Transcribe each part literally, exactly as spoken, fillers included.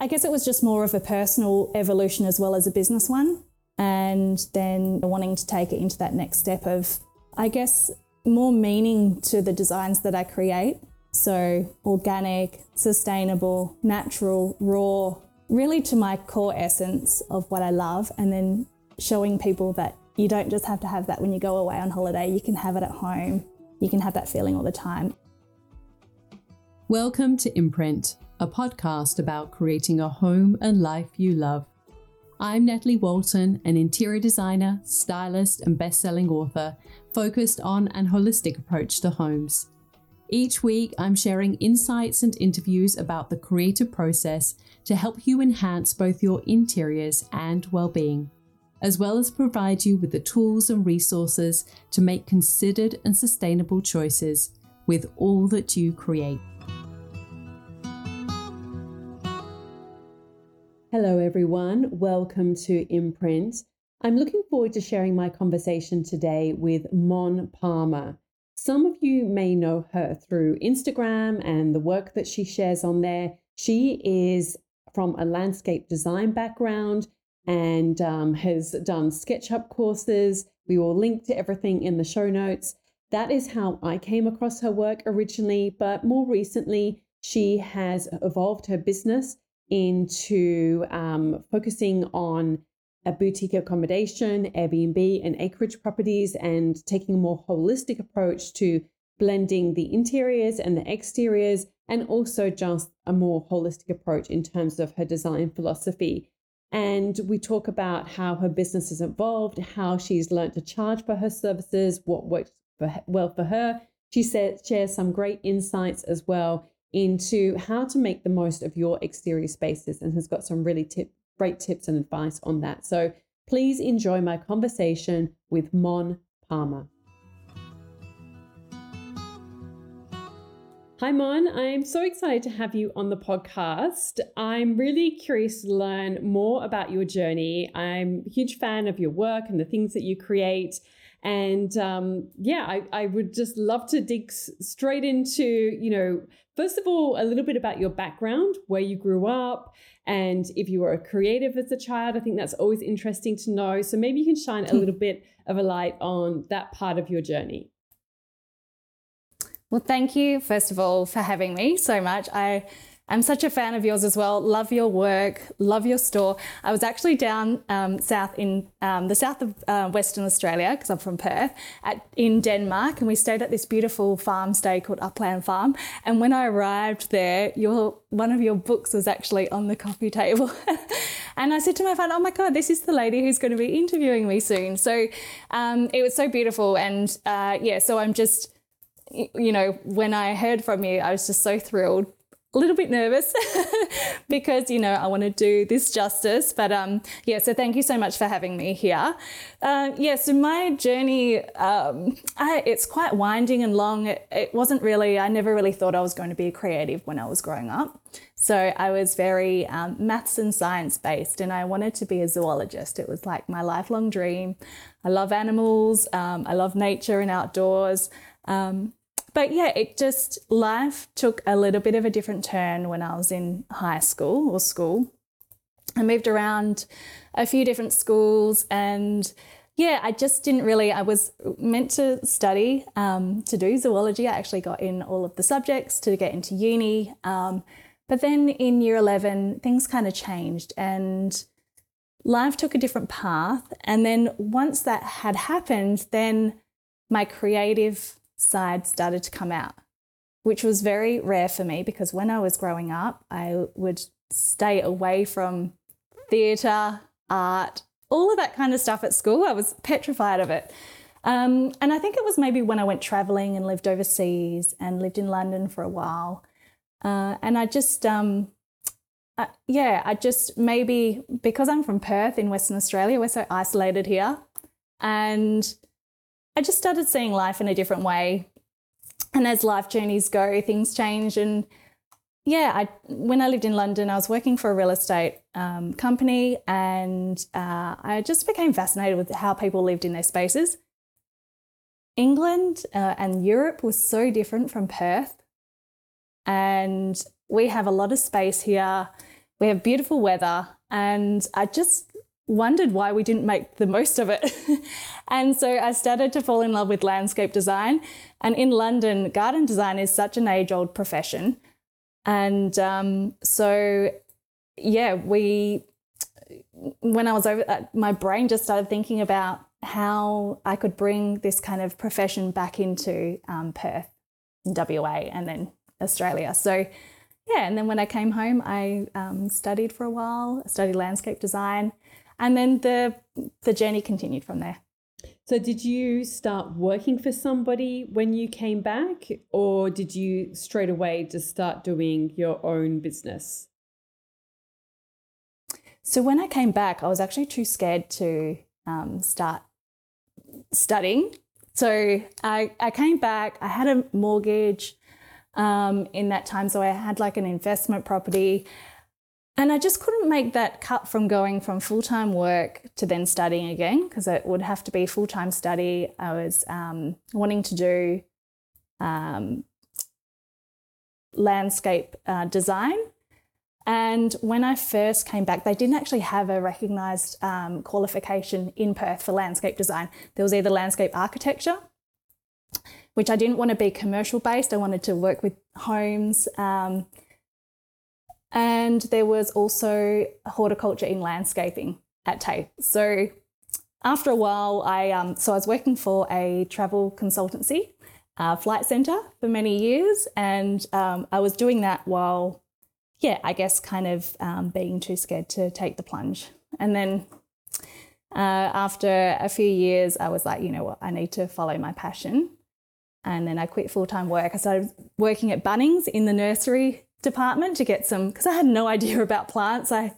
I guess it was just more of a personal evolution as well as a business one, and then wanting to take it into that next step of, I guess, more meaning to the designs that I create. So organic, sustainable, natural, raw, really to my core essence of what I love, and then showing people that you don't just have to have that when you go away on holiday, you can have it at home, you can have that feeling all the time. Welcome to Imprint, a podcast about creating a home and life you love. I'm Natalie Walton, an interior designer, stylist, and best-selling author focused on an holistic approach to homes. Each week, I'm sharing insights and interviews about the creative process to help you enhance both your interiors and well-being, as well as provide you with the tools and resources to make considered and sustainable choices with all that you create. Hello everyone, welcome to Imprint. I'm looking forward to sharing my conversation today with Mon Palmer. Some of you may know her through Instagram and the work that she shares on there. She is from a landscape design background and um, has done SketchUp courses. We will link to everything in the show notes. That is how I came across her work originally, but more recently she has evolved her business into um, focusing on a boutique accommodation, Airbnb and acreage properties, and taking a more holistic approach to blending the interiors and the exteriors, and also just a more holistic approach in terms of her design philosophy. And we talk about how her business has evolved, how she's learned to charge for her services, what works for, well for her. She said, shares some great insights as well into how to make the most of your exterior spaces, and has got some really tip, great tips and advice on that. So please enjoy my conversation with Mon Palmer. Hi Mon, I'm so excited to have you on the podcast. I'm really curious to learn more about your journey. I'm a huge fan of your work and the things that you create. And um, yeah, I, I would just love to dig s- straight into, you know, first of all, a little bit about your background, where you grew up, and if you were a creative as a child. I think that's always interesting to know. So maybe you can shine a little bit of a light on that part of your journey. Well, thank you, first of all, for having me so much. I I'm such a fan of yours as well. Love your work, love your store. I was actually down um, south in um, the south of uh, Western Australia, because I'm from Perth, at, in Denmark, and we stayed at this beautiful farm stay called Upland Farm. And when I arrived there, your one of your books was actually on the coffee table. And I said to my friend, oh my God, this is the lady who's going to be interviewing me soon. So um, it was so beautiful. And uh, yeah, so I'm just, you know, when I heard from you, I was just so thrilled. A little bit nervous because, you know, I want to do this justice. But um, yeah, so thank you so much for having me here. Uh, yeah, so my journey, um, I, it's quite winding and long. It, it wasn't really, I never really thought I was going to be a creative when I was growing up. So I was very um, maths and science based, and I wanted to be a zoologist. It was like my lifelong dream. I love animals. Um, I love nature and outdoors. Um, But yeah, it just, life took a little bit of a different turn when I was in high school or school. I moved around a few different schools, and yeah, I just didn't really, I was meant to study, um, to do zoology. I actually got in all of the subjects to get into uni. Um, but then in year eleven, things kind of changed and life took a different path. And then once that had happened, then my creative side started to come out, which was very rare for me, because when I was growing up, I would stay away from theatre, art, all of that kind of stuff at school. I was petrified of it. Um, and I think it was maybe when I went travelling and lived overseas and lived in London for a while. Uh, and I just, um, I, yeah, I just maybe, because I'm from Perth in Western Australia, we're so isolated here, and I just started seeing life in a different way. And as life journeys go, things change. And yeah, I, when I lived in London, I was working for a real estate um, company, and uh, I just became fascinated with how people lived in their spaces. England uh, and Europe was so different from Perth. And we have a lot of space here. We have beautiful weather, and I just wondered why we didn't make the most of it. And so I started to fall in love with landscape design. And in London, garden design is such an age-old profession. And um, so, yeah, we, when I was over, my brain just started thinking about how I could bring this kind of profession back into um, Perth, and W A, and then Australia. So, yeah, and then when I came home, I um, studied for a while, studied landscape design, and then the the journey continued from there. So did you start working for somebody when you came back, or did you straight away just start doing your own business? So when I came back, I was actually too scared to um, start studying. So I, I came back, I had a mortgage um, in that time, so I had like an investment property. And I just couldn't make that cut from going from full-time work to then studying again, because it would have to be full-time study. I was um, wanting to do um, landscape uh, design. And when I first came back, they didn't actually have a recognised um, qualification in Perth for landscape design. There was either landscape architecture, which I didn't want to be commercial-based. I wanted to work with homes. Um, And there was also horticulture in landscaping at TAFE. So after a while, I um, so I was working for a travel consultancy, uh, Flight Centre, for many years, and um, I was doing that while, yeah, I guess kind of um, being too scared to take the plunge. And then uh, after a few years, I was like, you know what, I need to follow my passion. And then I quit full-time work. I started working at Bunnings in the nursery department to get some, because I had no idea about plants. I,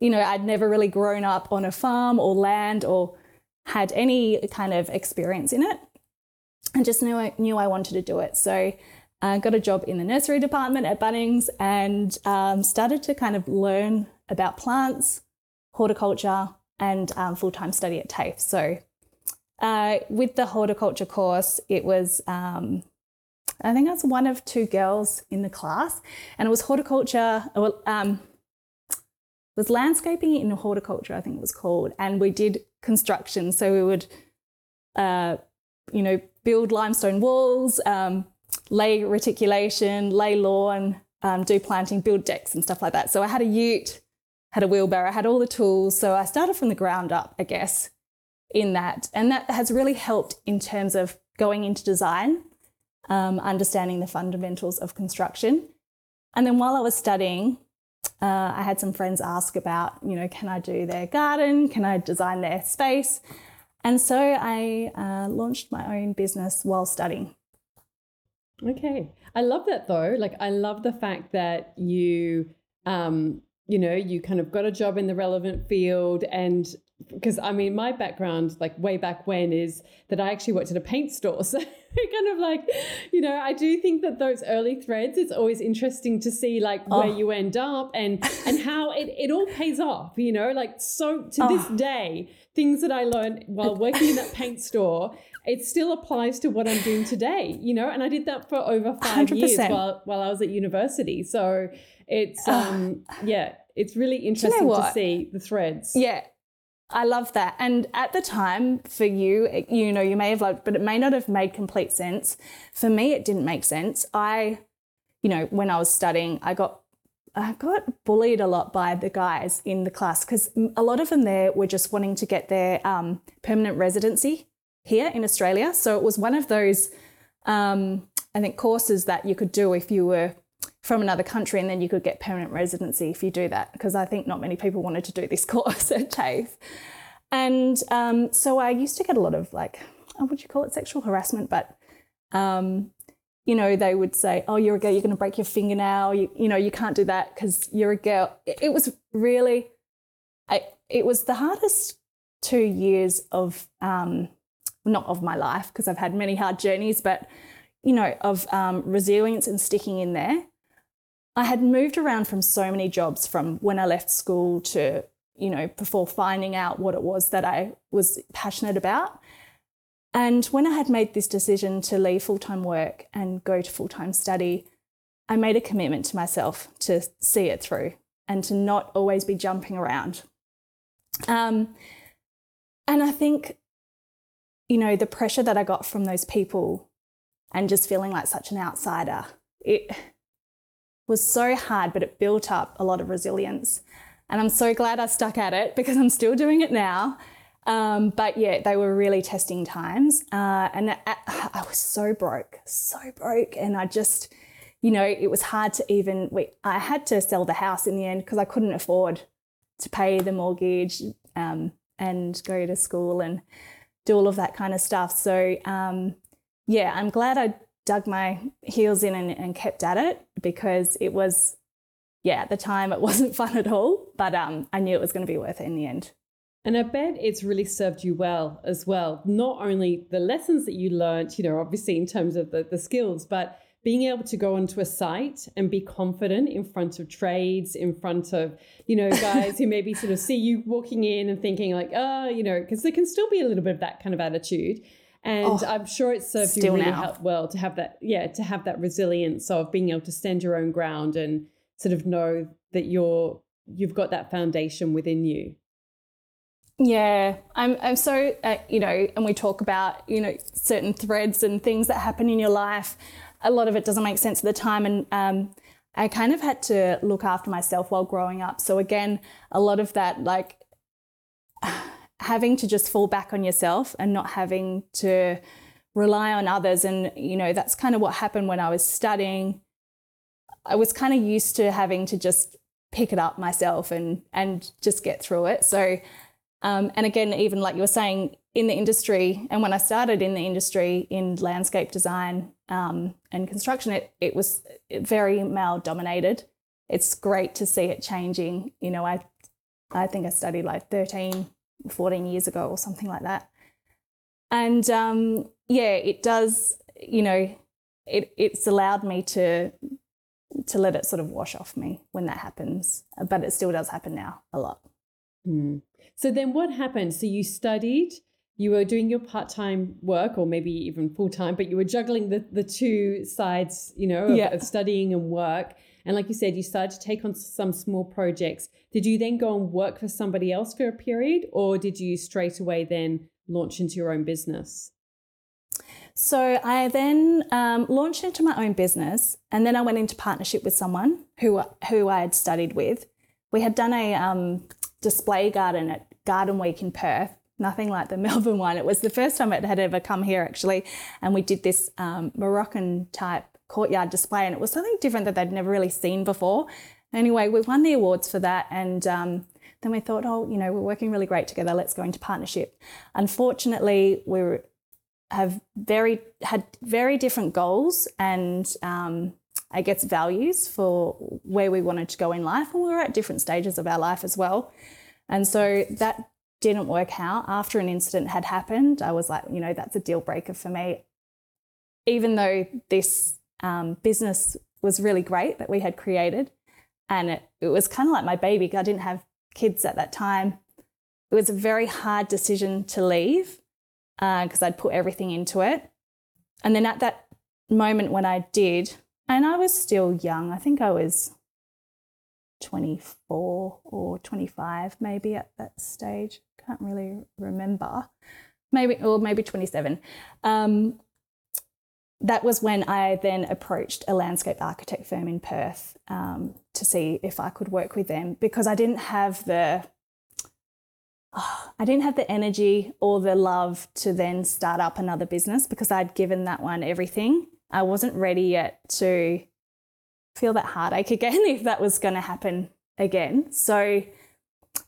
you know, I'd never really grown up on a farm or land or had any kind of experience in it. I just knew I, knew I wanted to do it. So I got a job in the nursery department at Bunnings and um, started to kind of learn about plants, horticulture, and um, full-time study at TAFE. So uh, with the horticulture course, it was... Um, I think I was one of two girls in the class, and it was horticulture, well, um, it was landscaping in horticulture, I think it was called, and we did construction. So we would, uh, you know, build limestone walls, um, lay reticulation, lay lawn, um, do planting, build decks and stuff like that. So I had a ute, had a wheelbarrow, I had all the tools. So I started from the ground up, I guess, in that. And that has really helped in terms of going into design. Um, understanding the fundamentals of construction. And then while I was studying, uh, I had some friends ask about, you know, can I do their garden? Can I design their space? And so I uh, launched my own business while studying. Okay. I love that though. Like, I love the fact that you, um, you know, you kind of got a job in the relevant field. And because I mean, my background, like way back when, is that I actually worked at a paint store. So kind of like, you know, I do think that those early threads, it's always interesting to see like oh. where you end up and, and how it, it all pays off, you know, like so to oh. this day, things that I learned while working in that paint store, it still applies to what I'm doing today, you know, and I did that for over five one hundred percent. Years while, while I was at university. So it's, um, yeah, it's really interesting you know to see the threads. Yeah. I love that. And at the time for you, you know, you may have loved, but it may not have made complete sense. For me, it didn't make sense. I, you know, when I was studying, I got I got bullied a lot by the guys in the class because a lot of them there were just wanting to get their um, permanent residency here in Australia. So it was one of those, um, I think, courses that you could do if you were from another country, and then you could get permanent residency if you do that, because I think not many people wanted to do this course at TAFE. And um, so I used to get a lot of like, oh, would you call it sexual harassment? But, um, you know, they would say, oh, you're a girl, you're going to break your fingernail. You, you know, you can't do that because you're a girl. It, it was really, I, it was the hardest two years of, um, not of my life, because I've had many hard journeys, but, you know, of um, resilience and sticking in there. I had moved around from so many jobs from when I left school to, you know, before finding out what it was that I was passionate about. And when I had made this decision to leave full-time work and go to full-time study, I made a commitment to myself to see it through. and to not always be jumping around. Um, and I think, you know, the pressure that I got from those people and just feeling like such an outsider, it was so hard, but it built up a lot of resilience. And I'm so glad I stuck at it because I'm still doing it now. Um, but yeah, they were really testing times. Uh, and I, I was so broke, so broke. And I just, you know, it was hard to even, we, I had to sell the house in the end because I couldn't afford to pay the mortgage um, and go to school and do all of that kind of stuff. So um, yeah, I'm glad I dug my heels in and, and kept at it because it was, yeah, at the time it wasn't fun at all, but um, I knew it was going to be worth it in the end. And I bet it's really served you well as well. Not only the lessons that you learned, you know, obviously in terms of the, the skills, but being able to go onto a site and be confident in front of trades, in front of, you know, guys who maybe sort of see you walking in and thinking like, oh, you know, because there can still be a little bit of that kind of attitude. And oh, I'm sure it served you really helped well to have that, yeah, to have that resilience of being able to stand your own ground and sort of know that you're you've got that foundation within you. Yeah, I'm I'm so uh, you know, and we talk about, you know, certain threads and things that happen in your life. A lot of it doesn't make sense at the time, and um, I kind of had to look after myself while growing up. So again, a lot of that, like having to just fall back on yourself and not having to rely on others, and you know, that's kind of what happened when I was studying. I was kind of used to having to just pick it up myself and and just get through it. So, um, and again, even like you were saying, in the industry, and when I started in the industry in landscape design um, and construction, it, it was very male-dominated. It's great to see it changing. You know, I I think I studied like thirteen, fourteen years ago or something like that. And, um, yeah, it does, you know, it it's allowed me to... to let it sort of wash off me when that happens. But it still does happen now a lot. Mm. So then what happened? So you studied, you were doing your part-time work or maybe even full-time, but you were juggling the, the two sides, you know, of, yeah. of studying and work. And like you said, you started to take on some small projects. Did you then go and work for somebody else for a period, or did you straight away then launch into your own business? So I then um, launched into my own business, and then I went into partnership with someone who who I had studied with. We had done a um, display garden at Garden Week in Perth, nothing like the Melbourne one. It was the first time it had ever come here, actually, and we did this um, Moroccan-type courtyard display, and it was something different that they'd never really seen before. Anyway, we won the awards for that, and um, then we thought, oh, you know, we're working really great together. Let's go into partnership. Unfortunately, we were... have very had very different goals and um, I guess values for where we wanted to go in life, and we were at different stages of our life as well, and so that didn't work out. After an incident had happened, I was like, you know, that's a deal breaker for me, even though this um, business was really great that we had created, and it, it was kind of like my baby. I didn't have kids at that time. It was a very hard decision to leave, because uh, I'd put everything into it. And then at that moment when I did, and I was still young, I think I was twenty-four or twenty-five maybe at that stage, can't really remember, maybe or maybe twenty-seven. Um, that was when I then approached a landscape architect firm in Perth um, to see if I could work with them, because I didn't have the... I didn't have the energy or the love to then start up another business, because I'd given that one everything. I wasn't ready yet to feel that heartache again if that was going to happen again. So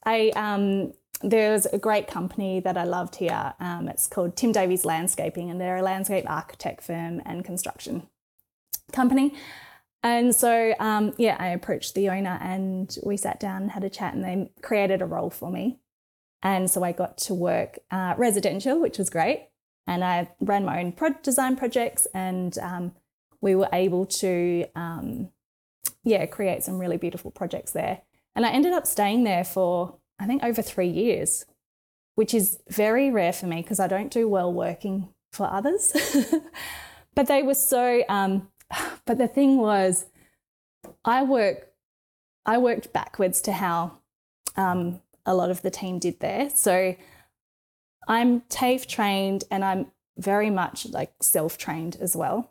I um, there was a great company that I loved here. Um, it's called Tim Davies Landscaping, and they're a landscape architect firm and construction company. And so, um, yeah, I approached the owner and we sat down and had a chat, and they created a role for me. And so I got to work uh, residential, which was great. And I ran my own pro- design projects, and um, we were able to, um, yeah, create some really beautiful projects there. And I ended up staying there for, I think, over three years, which is very rare for me because I don't do well working for others. But they were so, um, but the thing was, I work I worked backwards to how um, a lot of the team did there. So I'm TAFE trained and I'm very much like self-trained as well.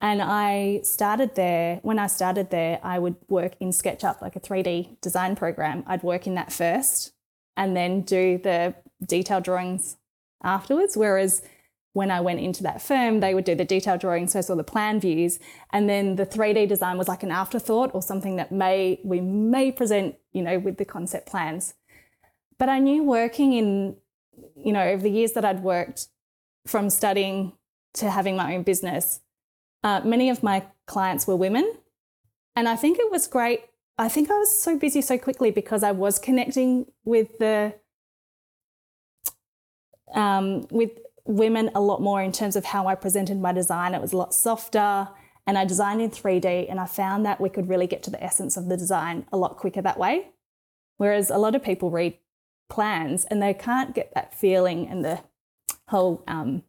And I started there, when I started there, I would work in SketchUp, like a three D design program. I'd work in that first and then do the detail drawings afterwards. Whereas when I went into that firm, they would do the detail drawings, so I saw the plan views, and then the three D design was like an afterthought or something that may we may present, you know, with the concept plans. But I knew working in, you know, over the years that I'd worked from studying to having my own business, uh, many of my clients were women. And I think it was great. I think I was so busy so quickly because I was connecting with the, um, with women a lot more in terms of how I presented my design. It was a lot softer and I designed in three D and I found that we could really get to the essence of the design a lot quicker that way. Whereas a lot of people read plans and they can't get that feeling and the whole um,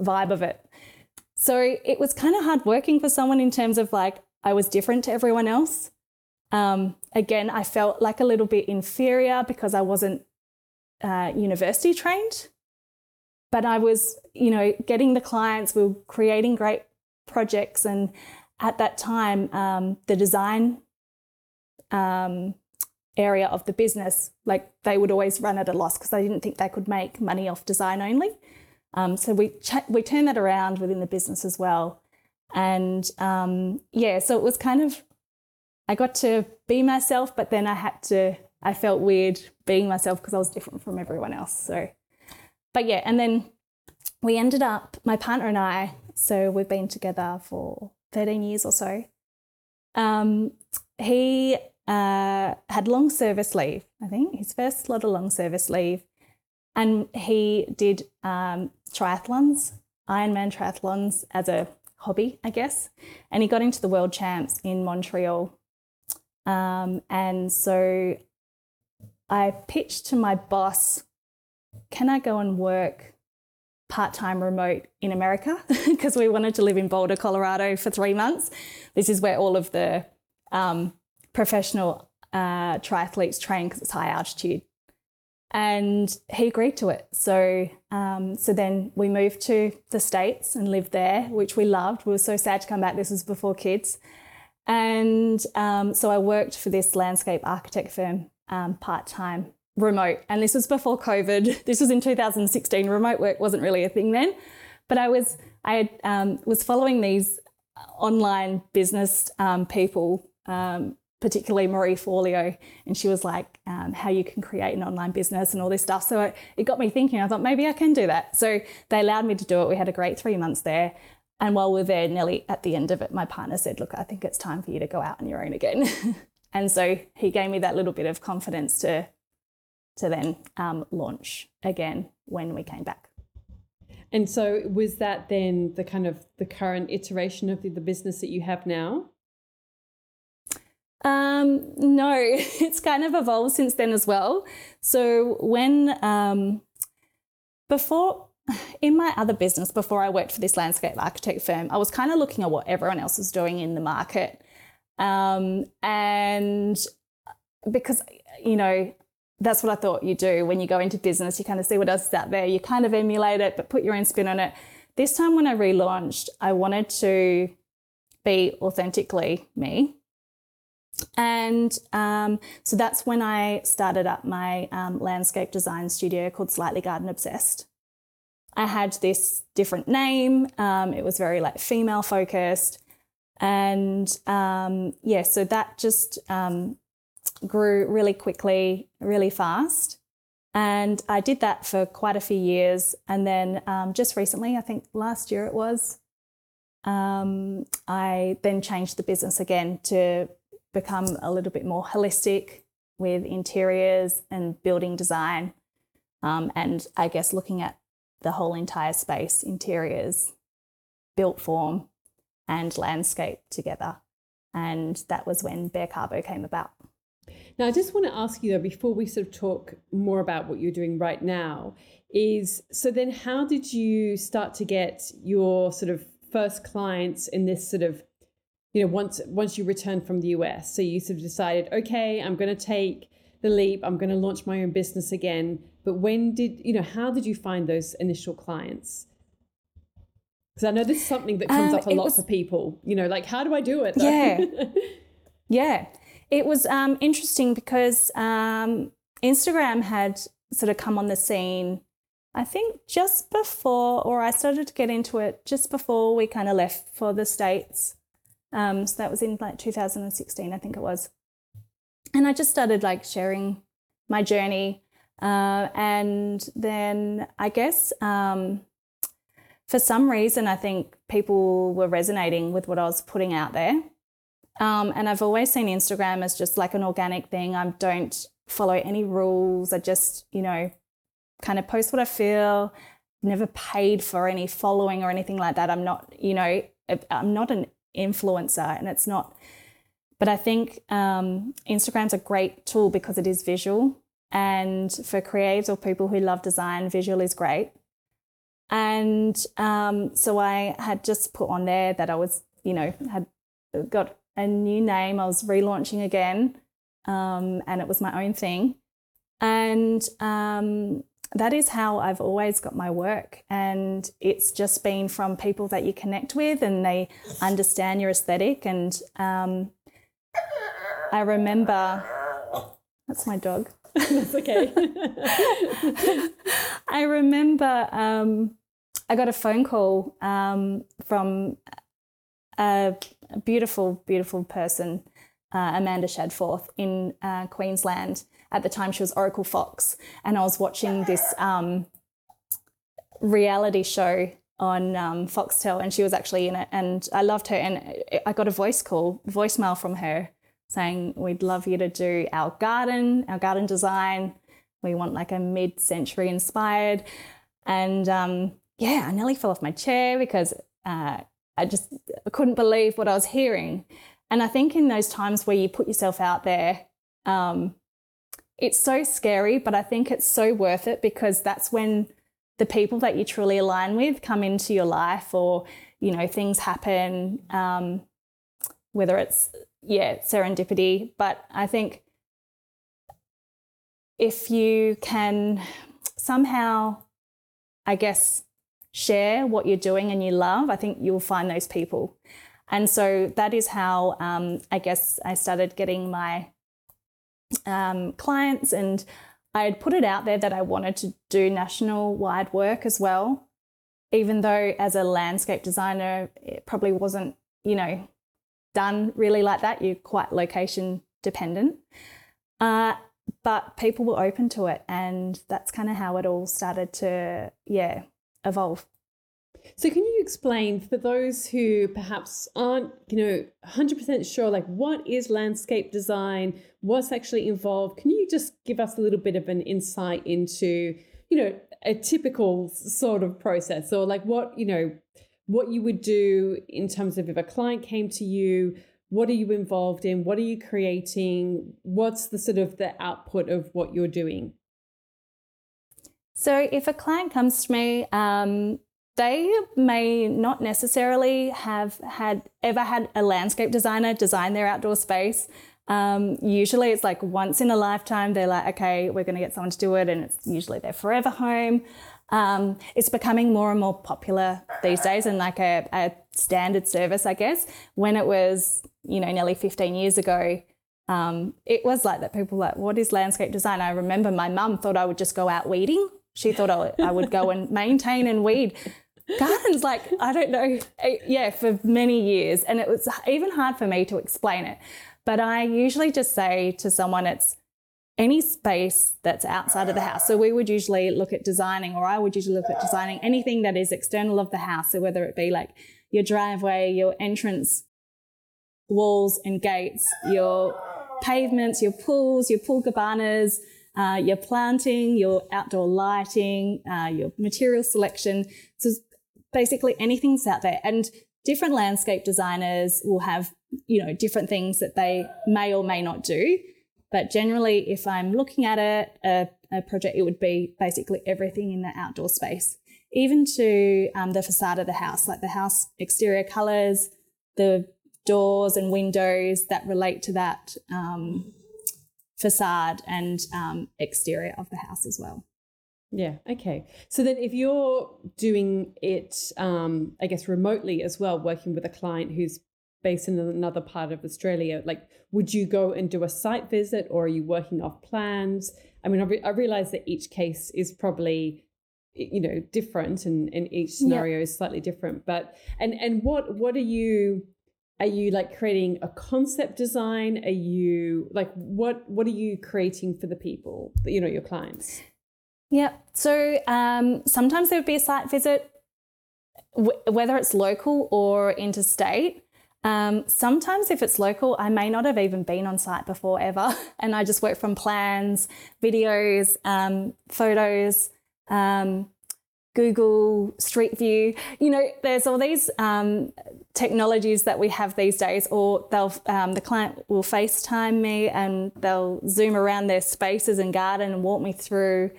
vibe of it. So it was kind of hard working for someone in terms of like I was different to everyone else. Um, again, I felt like a little bit inferior because I wasn't uh, university trained. But I was, you know, getting the clients, we were creating great projects. And at that time, um, the design um, area of the business, like they would always run at a loss because they didn't think they could make money off design only. Um, so we ch- we turned that around within the business as well. And um, yeah, so it was kind of, I got to be myself, but then I had to, I felt weird being myself because I was different from everyone else. So. But yeah, and then we ended up, my partner and I, so we've been together for thirteen years or so. Um, he uh, had long service leave, I think, his first lot of long service leave. And he did um, triathlons, Ironman triathlons as a hobby, I guess. And he got into the world champs in Montreal. Um, and so I pitched to my boss, can I go and work part-time remote in America? Because we wanted to live in Boulder, Colorado for three months. This is where all of the um, professional uh, triathletes train because it's high altitude. And he agreed to it. So um, so then we moved to the States and lived there, which we loved. We were so sad to come back. This was before kids. And um, so I worked for this landscape architect firm um, part-time. Remote, and this was before COVID. This was in two thousand sixteen. Remote work wasn't really a thing then, but I was I um, was following these online business um, people, um, particularly Marie Forleo, and she was like, um, how you can create an online business and all this stuff. So it, it got me thinking. I thought maybe I can do that. So they allowed me to do it. We had a great three months there, and while we were there, nearly at the end of it, my partner said, "Look, I think it's time for you to go out on your own again," and so he gave me that little bit of confidence to. to then um, launch again when we came back. And so was that then the kind of the current iteration of the, the business that you have now? Um, no, it's kind of evolved since then as well. So when, um, before, in my other business, before I worked for this landscape architect firm, I was kind of looking at what everyone else was doing in the market. Um, and because, you know, that's what I thought you do when you go into business. You kind of see what else is out there. You kind of emulate it, but put your own spin on it. This time when I relaunched, I wanted to be authentically me. And um, so that's when I started up my um, landscape design studio called Slightly Garden Obsessed. I had this different name. Um, it was very like female focused. And um, yeah, so that just... Um, grew really quickly, really fast. And I did that for quite a few years. And then um, just recently, I think last year it was, um, I then changed the business again to become a little bit more holistic with interiors and building design. Um, and I guess looking at the whole entire space, interiors, built form and landscape together. And that was when Bare Carbo came about. Now, I just want to ask you, though, before we sort of talk more about what you're doing right now, is so then how did you start to get your sort of first clients in this sort of, you know, once once you return from the U S. So you sort of decided, okay, I'm going to take the leap. I'm going to launch my own business again. But when did, you know, how did you find those initial clients? Because I know this is something that comes um, up a lot was, for people, you know, like, how do I do it? Yeah. Yeah. It was um, interesting because um, Instagram had sort of come on the scene, I think just before, or I started to get into it just before we kind of left for the States. Um, so that was in like two thousand sixteen, I think it was. And I just started like sharing my journey. Uh, and then I guess um, for some reason, I think people were resonating with what I was putting out there. Um, and I've always seen Instagram as just like an organic thing. I don't follow any rules. I just, you know, kind of post what I feel. Never paid for any following or anything like that. I'm not, you know, I'm not an influencer, and it's not. But I think um, Instagram's a great tool because it is visual. And for creatives or people who love design, visual is great. And um, so I had just put on there that I was, you know, had got a new name. I was relaunching again, um, and it was my own thing. And um, that is how I've always got my work. And it's just been from people that you connect with and they understand your aesthetic. And um, I remember... That's my dog. That's okay. I remember um, I got a phone call um, from a beautiful, beautiful person, uh, Amanda Shadforth in uh, Queensland. At the time, she was Oracle Fox, and I was watching this um, reality show on um, Foxtel, and she was actually in it, and I loved her. And I got a voice call, voicemail from her, saying, "We'd love you to do our garden, our garden design. We want like a mid-century inspired." And um, yeah, I nearly fell off my chair because uh, I just I couldn't believe what I was hearing. And I think in those times where you put yourself out there, um, it's so scary, but I think it's so worth it, because that's when the people that you truly align with come into your life, or, you know, things happen, um, whether it's, yeah, serendipity. But I think if you can somehow, I guess, share what you're doing and you love, I think you'll find those people. And so that is how um, I guess I started getting my Um, clients, and I had put it out there that I wanted to do national wide work as well, even though as a landscape designer it probably wasn't, you know, done really like that. You're quite location dependent, uh, but people were open to it, and that's kind of how it all started to yeah evolve. So can you explain for those who perhaps aren't, you know, one hundred percent sure, like, what is landscape design? What's actually involved? Can you just give us a little bit of an insight into, you know, a typical sort of process, or like what, you know, what you would do in terms of if a client came to you? What are you involved in? What are you creating? What's the sort of the output of what you're doing? So if a client comes to me, um, they may not necessarily have had ever had a landscape designer design their outdoor space. Um, usually it's like once in a lifetime, they're like, okay, we're going to get someone to do it, and it's usually their forever home. Um, it's becoming more and more popular these days, and like a, a standard service, I guess. When it was, you know, nearly fifteen years ago, um, it was like that. People were like, what is landscape design? I remember my mum thought I would just go out weeding. She thought I, I would go and maintain and weed gardens, like, I don't know, yeah, for many years. And it was even hard for me to explain it. But I usually just say to someone, it's any space that's outside of the house. So we would usually look at designing, or I would usually look at designing anything that is external of the house. So whether it be like your driveway, your entrance walls and gates, your pavements, your pools, your pool cabanas, uh, your planting, your outdoor lighting, uh, your material selection. So basically anything's out there, and different landscape designers will have, you know, different things that they may or may not do. But generally, if I'm looking at a, a, a project, it would be basically everything in the outdoor space, even to um, the facade of the house, like the house exterior colours, the doors and windows that relate to that um, facade and um, exterior of the house as well. Yeah, okay. So then if you're doing it, um, I guess, remotely as well, working with a client who's based in another part of Australia, like, would you go and do a site visit, or are you working off plans? I mean, I, re- I realize that each case is probably, you know, different, and, and each scenario yep. is slightly different. But and and what what are you are you like creating a concept design? Are you like what what are you creating for the people, you know, your clients? Yeah. So um, sometimes there would be a site visit, w- whether it's local or interstate. Um, sometimes if it's local, I may not have even been on site before ever, and I just work from plans, videos, um, photos, um, Google Street View. You know, there's all these um, technologies that we have these days, or they'll um, the client will FaceTime me and they'll zoom around their spaces and garden and walk me through,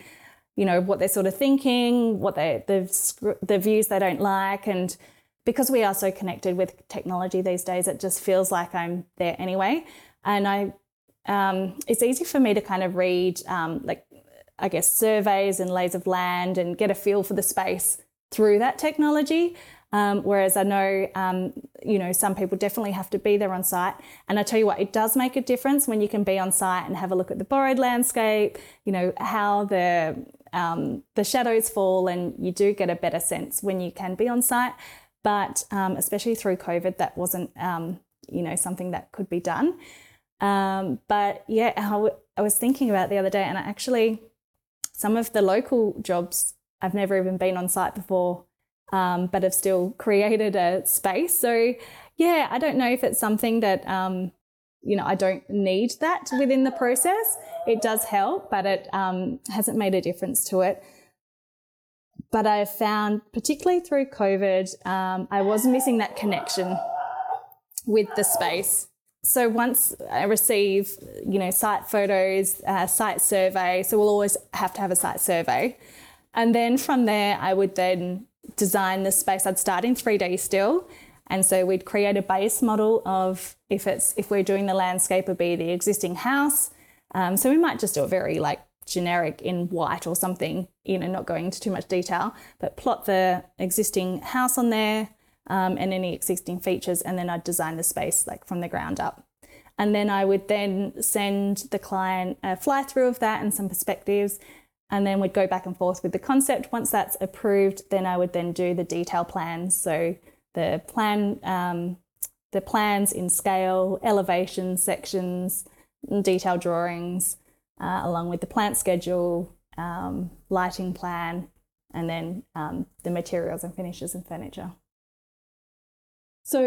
you know, what they're sort of thinking, what they the the views they don't like. And because we are so connected with technology these days, it just feels like I'm there anyway. And I, um, it's easy for me to kind of read, um, like, I guess, surveys and lays of land and get a feel for the space through that technology. Um, whereas I know, um, you know, some people definitely have to be there on site. And I tell you what, it does make a difference when you can be on site and have a look at the borrowed landscape, you know, how the um, the shadows fall, and you do get a better sense when you can be on site. But um, especially through COVID, that wasn't, um, you know, something that could be done. Um, but yeah, I, w- I was thinking about it the other day, and I actually, some of the local jobs, I've never even been on site before, um, but have still created a space. So yeah, I don't know if it's something that, um, you know, I don't need that within the process. It does help, but it um, hasn't made a difference to it. But I found, particularly through COVID, um, I was missing that connection with the space. So once I receive, you know, site photos, uh, site survey, so we'll always have to have a site survey. And then from there, I would then design the space. I'd start in three D still. And so we'd create a base model of, if it's if we're doing the landscape, it'd be the existing house. Um, so we might just do a very, like, generic in white or something, you know, not going into too much detail, but plot the existing house on there um, and any existing features, and then I'd design the space like from the ground up. And then I would then send the client a fly through of that and some perspectives, and then we'd go back and forth with the concept. Once that's approved, then I would then do the detail plans. So the plan, um, the plans in scale, elevation sections, detail drawings, Uh, along with the plant schedule, um, lighting plan, and then um, the materials and finishes and furniture. So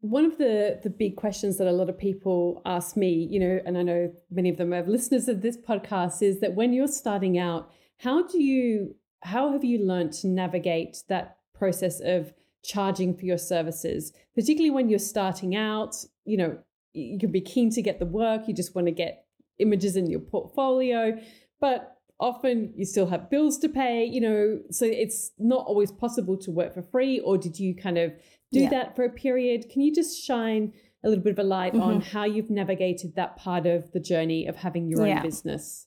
one of the, the big questions that a lot of people ask me, you know, and I know many of them are listeners of this podcast, is that when you're starting out, how do you, how have you learned to navigate that process of charging for your services, particularly when you're starting out? You know, you can be keen to get the work, you just want to get images in your portfolio, but often you still have bills to pay, you know, so it's not always possible to work for free. Or did you kind of do yeah. that for a period? Can you just shine a little bit of a light mm-hmm. on how you've navigated that part of the journey of having your yeah. own business?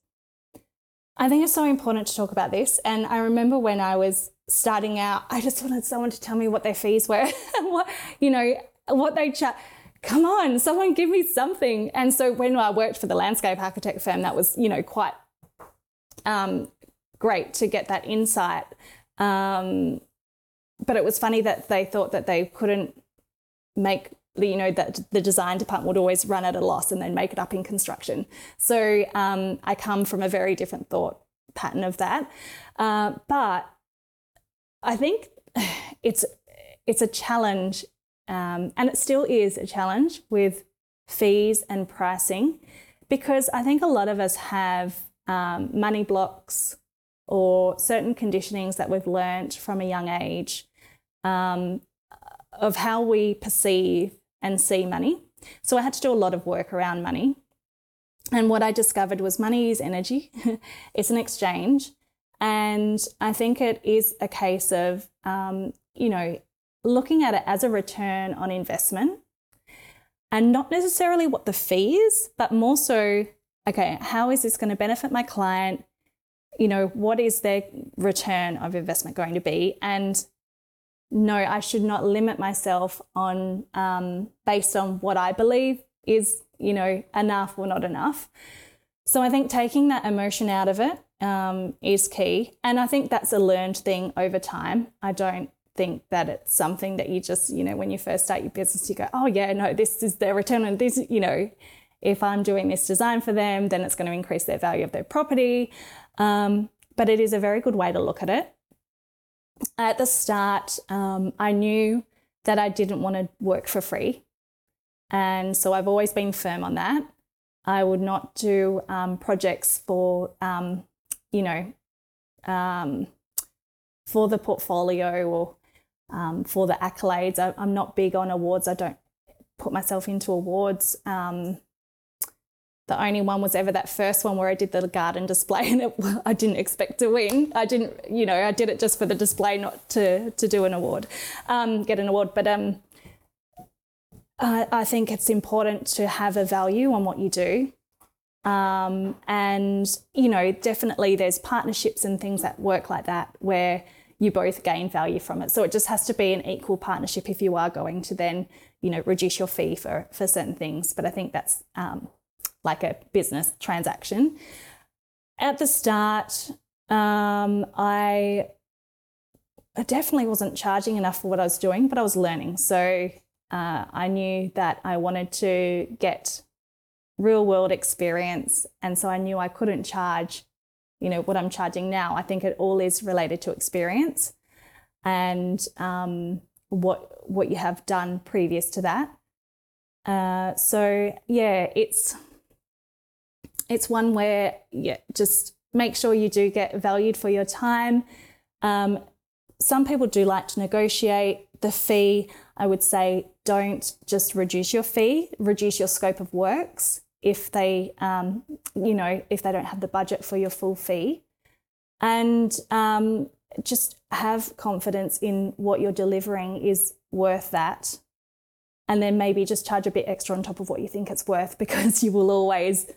I think it's so important to talk about this. And I remember when I was starting out, I just wanted someone to tell me what their fees were and what, you know, what they charge. Come on, someone give me something. And so when I worked for the landscape architect firm, that was, you know, quite um, great to get that insight. Um, but it was funny that they thought that they couldn't make, you know, that the design department would always run at a loss and then make it up in construction. So um, I come from a very different thought pattern of that. Uh, but I think it's it's a challenge. Um, and it still is a challenge with fees and pricing, because I think a lot of us have um, money blocks or certain conditionings that we've learnt from a young age um, of how we perceive and see money. So I had to do a lot of work around money. And what I discovered was money is energy. It's an exchange. And I think it is a case of, um, you know, looking at it as a return on investment, and not necessarily what the fee is, but more so, okay, how is this going to benefit my client? You know, what is their return of investment going to be? And no, I should not limit myself on um, based on what I believe is, you know, enough or not enough. So I think taking that emotion out of it um, is key. And I think that's a learned thing over time. I don't think that it's something that you just, you know, when you first start your business, you go, oh yeah, no, this is their return on this, you know, if I'm doing this design for them, then it's going to increase their value of their property. Um, but it is a very good way to look at it. At the start, um, I knew that I didn't want to work for free. And so I've always been firm on that. I would not do um, projects for, um, you know, um, for the portfolio or um, for the accolades. I, I'm not big on awards. I don't put myself into awards. Um, the only one was ever that first one where I did the garden display, and it, I didn't expect to win. I didn't, you know, I did it just for the display, not to to do an award, um, get an award. But um, I, I think it's important to have a value on what you do. Um, and, you know, definitely there's partnerships and things that work like that where you both gain value from it. So it just has to be an equal partnership if you are going to then, you know, reduce your fee for, for certain things. But I think that's um, like a business transaction. At the start, um, I, I definitely wasn't charging enough for what I was doing, but I was learning. So uh, I knew that I wanted to get real world experience. And so I knew I couldn't charge, you know, what I'm charging now. I think it all is related to experience and um, what what you have done previous to that. Uh, so yeah, it's it's one where yeah, just make sure you do get valued for your time. Um, some people do like to negotiate the fee. I would say don't just reduce your fee, reduce your scope of works if they, um, you know, if they don't have the budget for your full fee. And um, just have confidence in what you're delivering is worth that. And then maybe just charge a bit extra on top of what you think it's worth, because you will always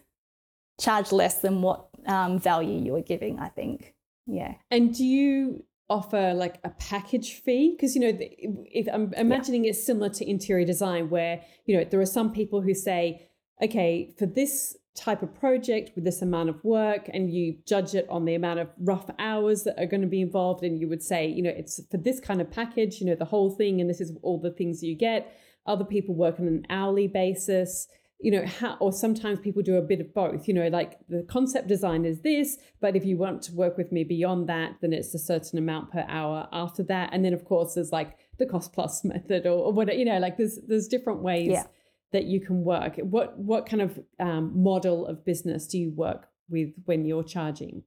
charge less than what um, value you are giving, I think. Yeah. And do you offer like a package fee? Because, you know, if I'm imagining yeah. it's similar to interior design where, you know, there are some people who say, okay, for this type of project with this amount of work, and you judge it on the amount of rough hours that are going to be involved, and you would say, you know, it's for this kind of package, you know, the whole thing, and this is all the things you get. Other people work on an hourly basis, you know, how, or sometimes people do a bit of both, you know, like the concept design is this, but if you want to work with me beyond that, then it's a certain amount per hour after that. And then of course there's like the cost plus method or, or whatever, you know, like there's, there's different ways yeah. that you can work. What, what kind of um, model of business do you work with when you're charging?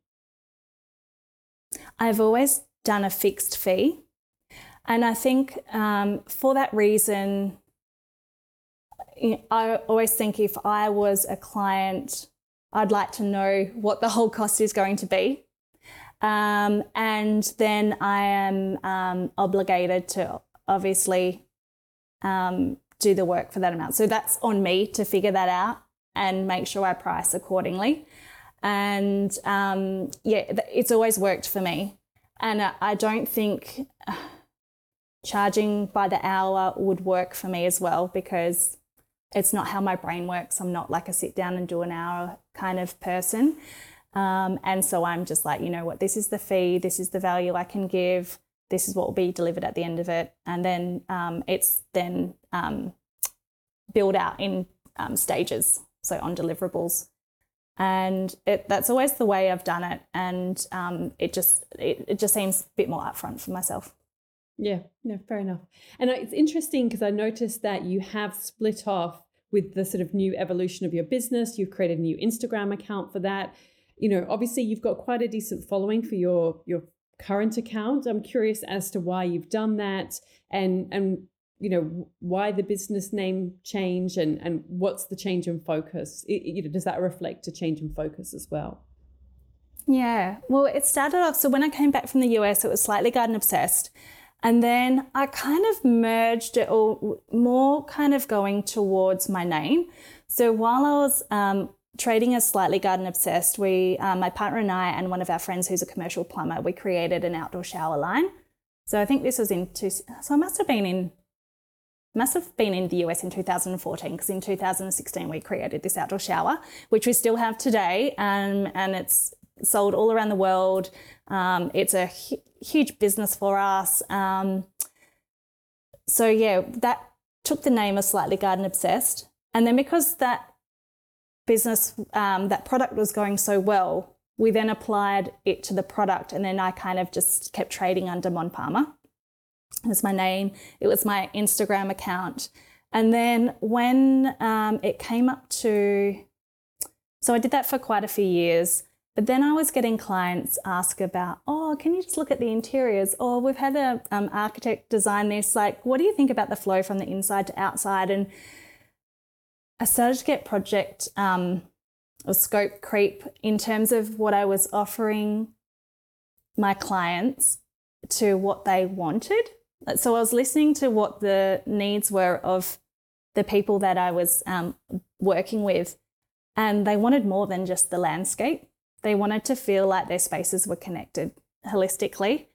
I've always done a fixed fee. And I think um, for that reason, I always think if I was a client, I'd like to know what the whole cost is going to be. Um, and then I am um, obligated to obviously um, do the work for that amount. So that's on me to figure that out and make sure I price accordingly. And um, yeah, it's always worked for me. And I don't think charging by the hour would work for me as well, because it's not how my brain works. I'm not like a sit down and do an hour kind of person. Um, and so I'm just like, you know what, this is the fee, this is the value I can give, this is what will be delivered at the end of it. And then um, it's then um, built out in um, stages, so on deliverables. And it, that's always the way I've done it. And um, it just it, it just seems a bit more upfront for myself. Yeah, no, fair enough. And it's interesting because I noticed that you have split off with the sort of new evolution of your business. You've created a new Instagram account for that. You know, obviously you've got quite a decent following for your your current account. I'm curious as to why you've done that, and and you know, why the business name change, and and what's the change in focus? It, you know, does that reflect a change in focus as well? Yeah. Well, it started off, so when I came back from the U S, it was Slightly Garden Obsessed. And then I kind of merged it all, more kind of going towards my name. So while I was um, trading as Slightly Garden Obsessed, we, uh, my partner and I and one of our friends who's a commercial plumber, we created an outdoor shower line. So I think this was in, two, so I must have been in, must have been in the U S in two thousand fourteen, because in two thousand sixteen we created this outdoor shower, which we still have today, um, and it's sold all around the world. Um, it's a hu- huge business for us. Um, so yeah, that took the name of Slightly Garden Obsessed. And then because that business, um, that product was going so well, we then applied it to the product, and then I kind of just kept trading under Mon Palmer. It was my name, it was my Instagram account. And then when um, it came up to, so I did that for quite a few years, but then I was getting clients ask about, oh, can you just look at the interiors? Or we've had an um, architect design this, like, what do you think about the flow from the inside to outside? And I started to get project um, or scope creep in terms of what I was offering my clients to what they wanted. So I was listening to what the needs were of the people that I was um, working with, and they wanted more than just the landscape. They wanted to feel like their spaces were connected holistically.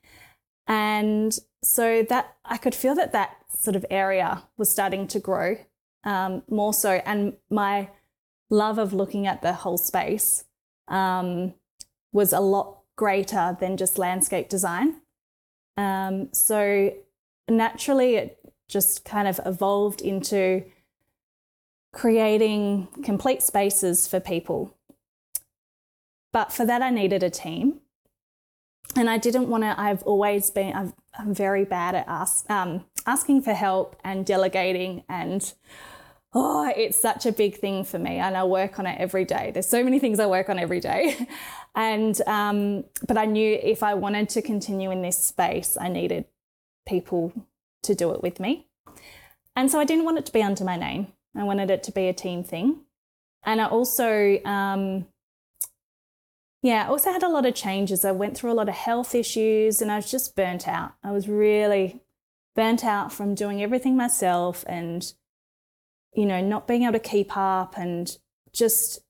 And so that I could feel that that sort of area was starting to grow. Um, more so, and my love of looking at the whole space um, was a lot greater than just landscape design. Um, so naturally, it just kind of evolved into creating complete spaces for people. But for that, I needed a team, and I didn't want to. I've always been. I've, I'm very bad at ask, um, asking for help and delegating, and oh, it's such a big thing for me, and I work on it every day. There's so many things I work on every day, and um, but I knew if I wanted to continue in this space, I needed people to do it with me, and so I didn't want it to be under my name. I wanted it to be a team thing, and I also, um, yeah, I also had a lot of changes. I went through a lot of health issues, and I was just burnt out. I was really burnt out from doing everything myself, and you know, not being able to keep up, and just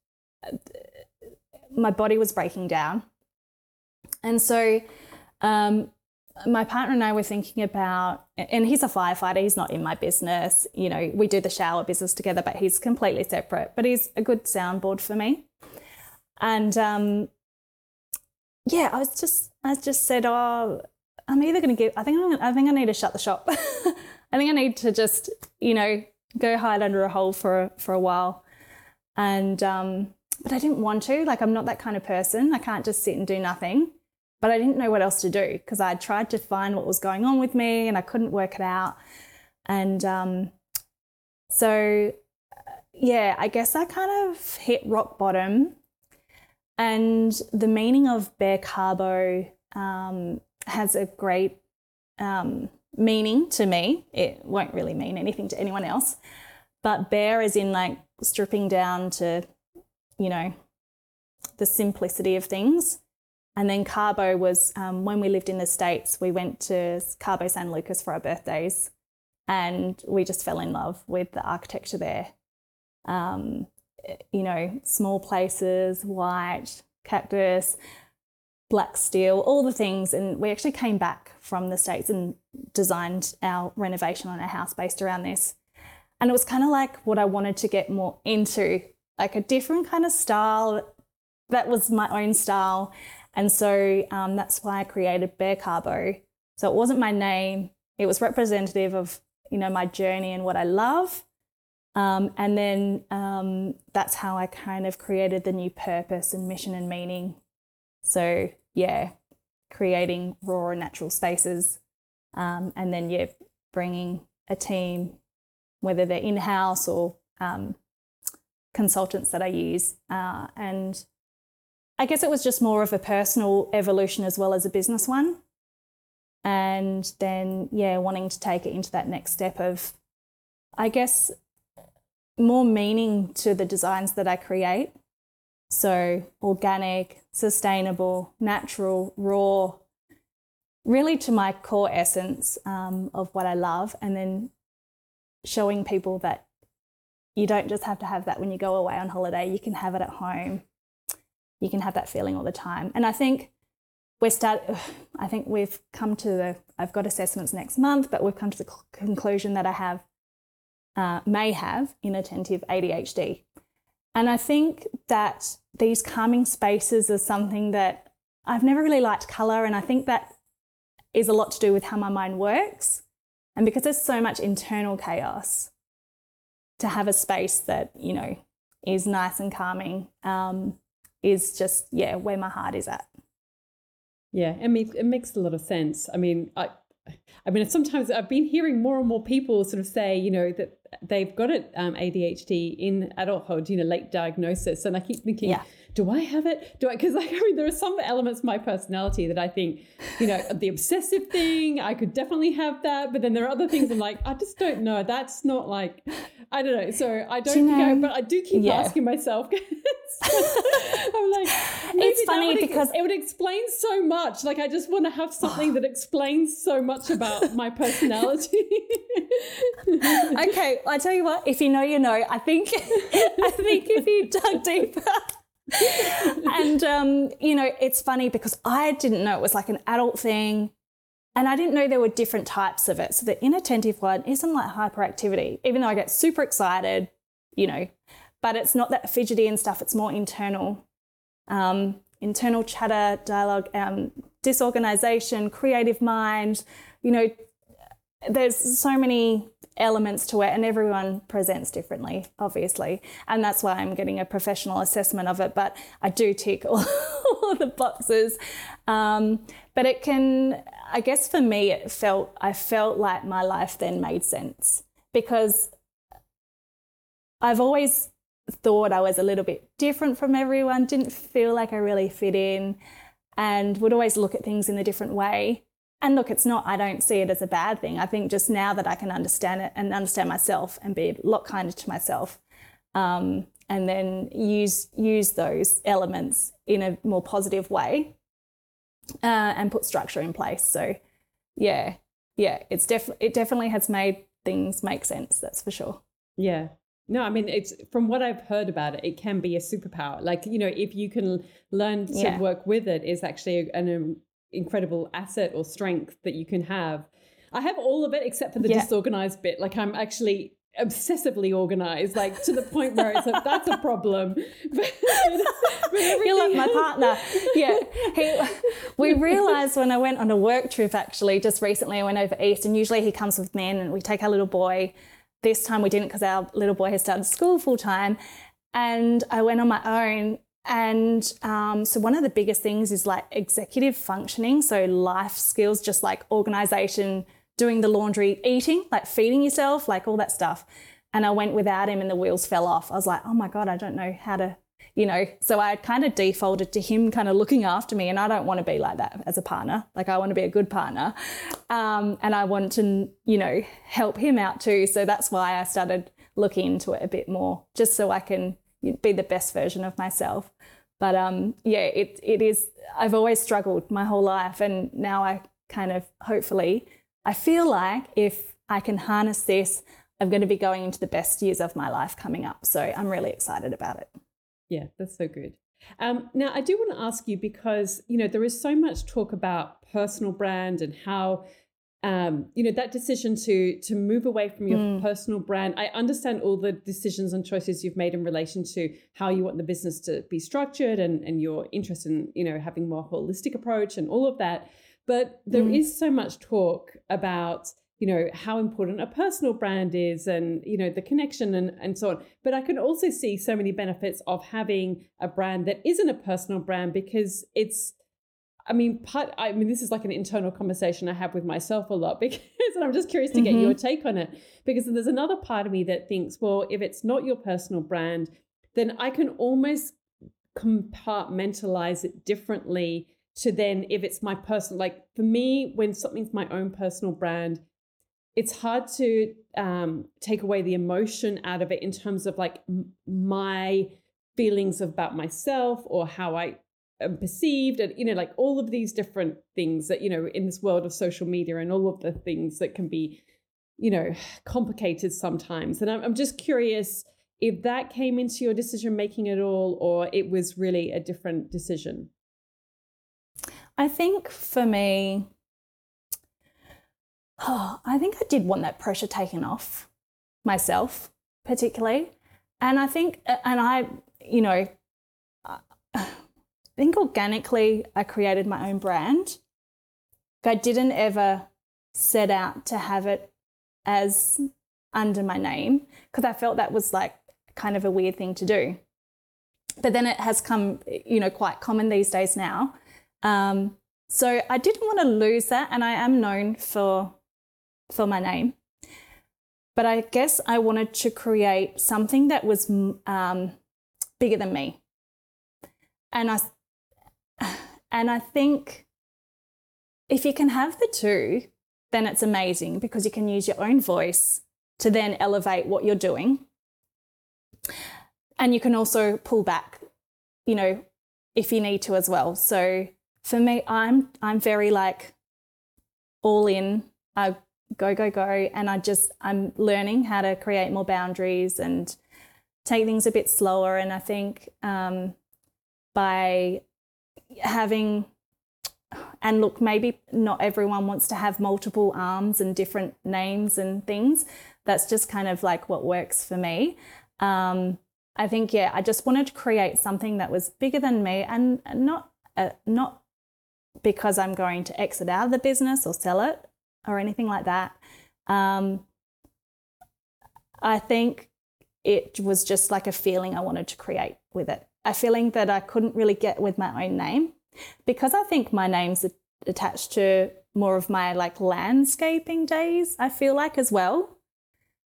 my body was breaking down. And so um, my partner and I were thinking about, and he's a firefighter, he's not in my business, you know, we do the shower business together, but he's completely separate, but he's a good soundboard for me. And um, yeah, I was just, I just said, oh, I'm either going to give, I think I'm, I think I need to shut the shop. I think I need to just, you know, go hide under a hole for for a while. And um, but I didn't want to. Like, I'm not that kind of person. I can't just sit and do nothing. But I didn't know what else to do, because I tried to find what was going on with me and I couldn't work it out. And um, so, yeah, I guess I kind of hit rock bottom. And the meaning of Bare Carbo um, has a great um, meaning to me. It won't really mean anything to anyone else. But bare is in like stripping down to, you know, the simplicity of things. And then carbo was um, when we lived in the States, we went to Cabo San Lucas for our birthdays, and we just fell in love with the architecture there. Um, you know, small places, white, cactus, black steel, all the things. And we actually came back from the States and designed our renovation on our house based around this. And it was kind of like what I wanted to get more into, like a different kind of style that was my own style. And so um, that's why I created Bare Carbo. So it wasn't my name. It was representative of, you know, my journey and what I love. Um, and then um, that's how I kind of created the new purpose and mission and meaning. So, yeah, creating raw and natural spaces. Um, and then, yeah, bringing a team, whether they're in-house or um, consultants that I use. Uh, and I guess it was just more of a personal evolution as well as a business one. And then, yeah, wanting to take it into that next step of, I guess, more meaning to the designs that I create. So organic, sustainable, natural, raw, really to my core essence um, of what I love, and then showing people that you don't just have to have that when you go away on holiday. You can have it at home. You can have that feeling all the time. And I think we're start, I think we've come to the, I've got assessments next month, but we've come to the conclusion that I have, uh, may have inattentive A D H D. And I think that these calming spaces is something that I've never really liked colour, and I think that is a lot to do with how my mind works. And because there's so much internal chaos, to have a space that, you know, is nice and calming um, is just, yeah, where my heart is at. Yeah, it makes, it makes a lot of sense. I mean, I I mean, sometimes I've been hearing more and more people sort of say, you know, that they've got it, um, A D H D in adulthood, you know, late diagnosis. And I keep thinking, yeah. do I have it? Do I? Because like, I mean, there are some elements of my personality that I think, you know, the obsessive thing, I could definitely have that. But then there are other things I'm like, I just don't know. That's not like, I don't know. So I don't do you know, think I, but I do keep yeah. asking myself. I'm like, it's funny would, because it would explain so much. Like, I just want to have something oh. that explains so much about my personality. Okay, I tell you what, if you know, you know. I think, I think if you dug deeper. And, um, you know, it's funny because I didn't know it was like an adult thing, and I didn't know there were different types of it. So the inattentive one isn't like hyperactivity, even though I get super excited, you know, but it's not that fidgety and stuff. It's more internal, um, internal chatter, dialogue, um, disorganization, creative mind. You know, there's so many elements to it, and everyone presents differently, obviously. And that's why I'm getting a professional assessment of it, but I do tick all, all the boxes. Um, but it can, I guess for me, it felt, I felt like my life then made sense, because I've always thought I was a little bit different from everyone, didn't feel like I really fit in, and would always look at things in a different way. And look, it's not, I don't see it as a bad thing. I think just now that I can understand it and understand myself and be a lot kinder to myself, um, and then use use those elements in a more positive way, uh, and put structure in place. So yeah, yeah, it's def- it definitely has made things make sense, that's for sure. Yeah. No, I mean, it's from what I've heard about it, it can be a superpower. Like, you know, if you can learn to yeah. work with it, it's actually an um, incredible asset or strength that you can have. I have all of it except for the yeah. disorganized bit. Like, I'm actually obsessively organized, like to the point where it's like, that's a problem. But, but you're like my partner. Yeah. He, we realized when I went on a work trip, actually, just recently, I went over east, and usually he comes with me and we take our little boy. This time we didn't, because our little boy has started school full time, and I went on my own. And um, so one of the biggest things is like executive functioning. So life skills, just like organisation, doing the laundry, eating, like feeding yourself, like all that stuff. And I went without him and the wheels fell off. I was like, oh my God, I don't know how to, you know. So I kind of defaulted to him kind of looking after me, and I don't want to be like that as a partner. Like, I want to be a good partner, um, and I want to, you know, help him out too. So that's why I started looking into it a bit more, just so I can be the best version of myself. But um, yeah, it it is, I've always struggled my whole life, and now I kind of, hopefully, I feel like if I can harness this, I'm going to be going into the best years of my life coming up. So I'm really excited about it. Yeah, that's so good. Um, now, I do want to ask you, because, you know, there is so much talk about personal brand and how, Um, you know, that decision to to move away from your mm. personal brand. I understand all the decisions and choices you've made in relation to how you want the business to be structured, and, and your interest in, you know, having more holistic approach and all of that. But there mm. is so much talk about, you know, how important a personal brand is, and, you know, the connection and, and so on. But I can also see so many benefits of having a brand that isn't a personal brand, because it's, I mean, part, I mean, this is like an internal conversation I have with myself a lot, because, and I'm just curious to get mm-hmm. your take on it, because there's another part of me that thinks, well, if it's not your personal brand, then I can almost compartmentalize it differently to then if it's my personal, like for me, when something's my own personal brand, it's hard to um, take away the emotion out of it in terms of like m- my feelings about myself, or how I and perceived, and, you know, like all of these different things that, you know, in this world of social media and all of the things that can be, you know, complicated sometimes. And I'm, I'm just curious if that came into your decision making at all, or it was really a different decision. I think for me, oh, I think I did want that pressure taken off myself, particularly. And I think, and I, you know, I think organically I created my own brand. I didn't ever set out to have it as under my name, because I felt that was like kind of a weird thing to do. But then it has come, you know, quite common these days now. Um, so I didn't want to lose that, and I am known for for my name. But I guess I wanted to create something that was um, bigger than me. And I, and I think if you can have the two, then it's amazing, because you can use your own voice to then elevate what you're doing. And you can also pull back, you know, if you need to as well. So for me, I'm I'm very like all in, I go, go, go. And I just, I'm learning how to create more boundaries and take things a bit slower. And I think um, by having, and look, maybe not everyone wants to have multiple arms and different names and things. That's just kind of like what works for me. Um, I think, yeah, I just wanted to create something that was bigger than me, and not uh, not because I'm going to exit out of the business or sell it or anything like that. Um, I think it was just like a feeling I wanted to create with it, a feeling that I couldn't really get with my own name. Because I think my name's attached to more of my like landscaping days, I feel like, as well.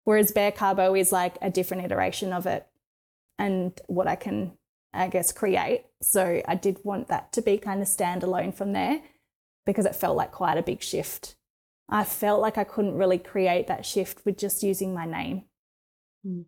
Whereas Bare Carbo is like a different iteration of it and what I can, I guess, create. So I did want that to be kind of standalone from there, because it felt like quite a big shift. I felt like I couldn't really create that shift with just using my name, mm.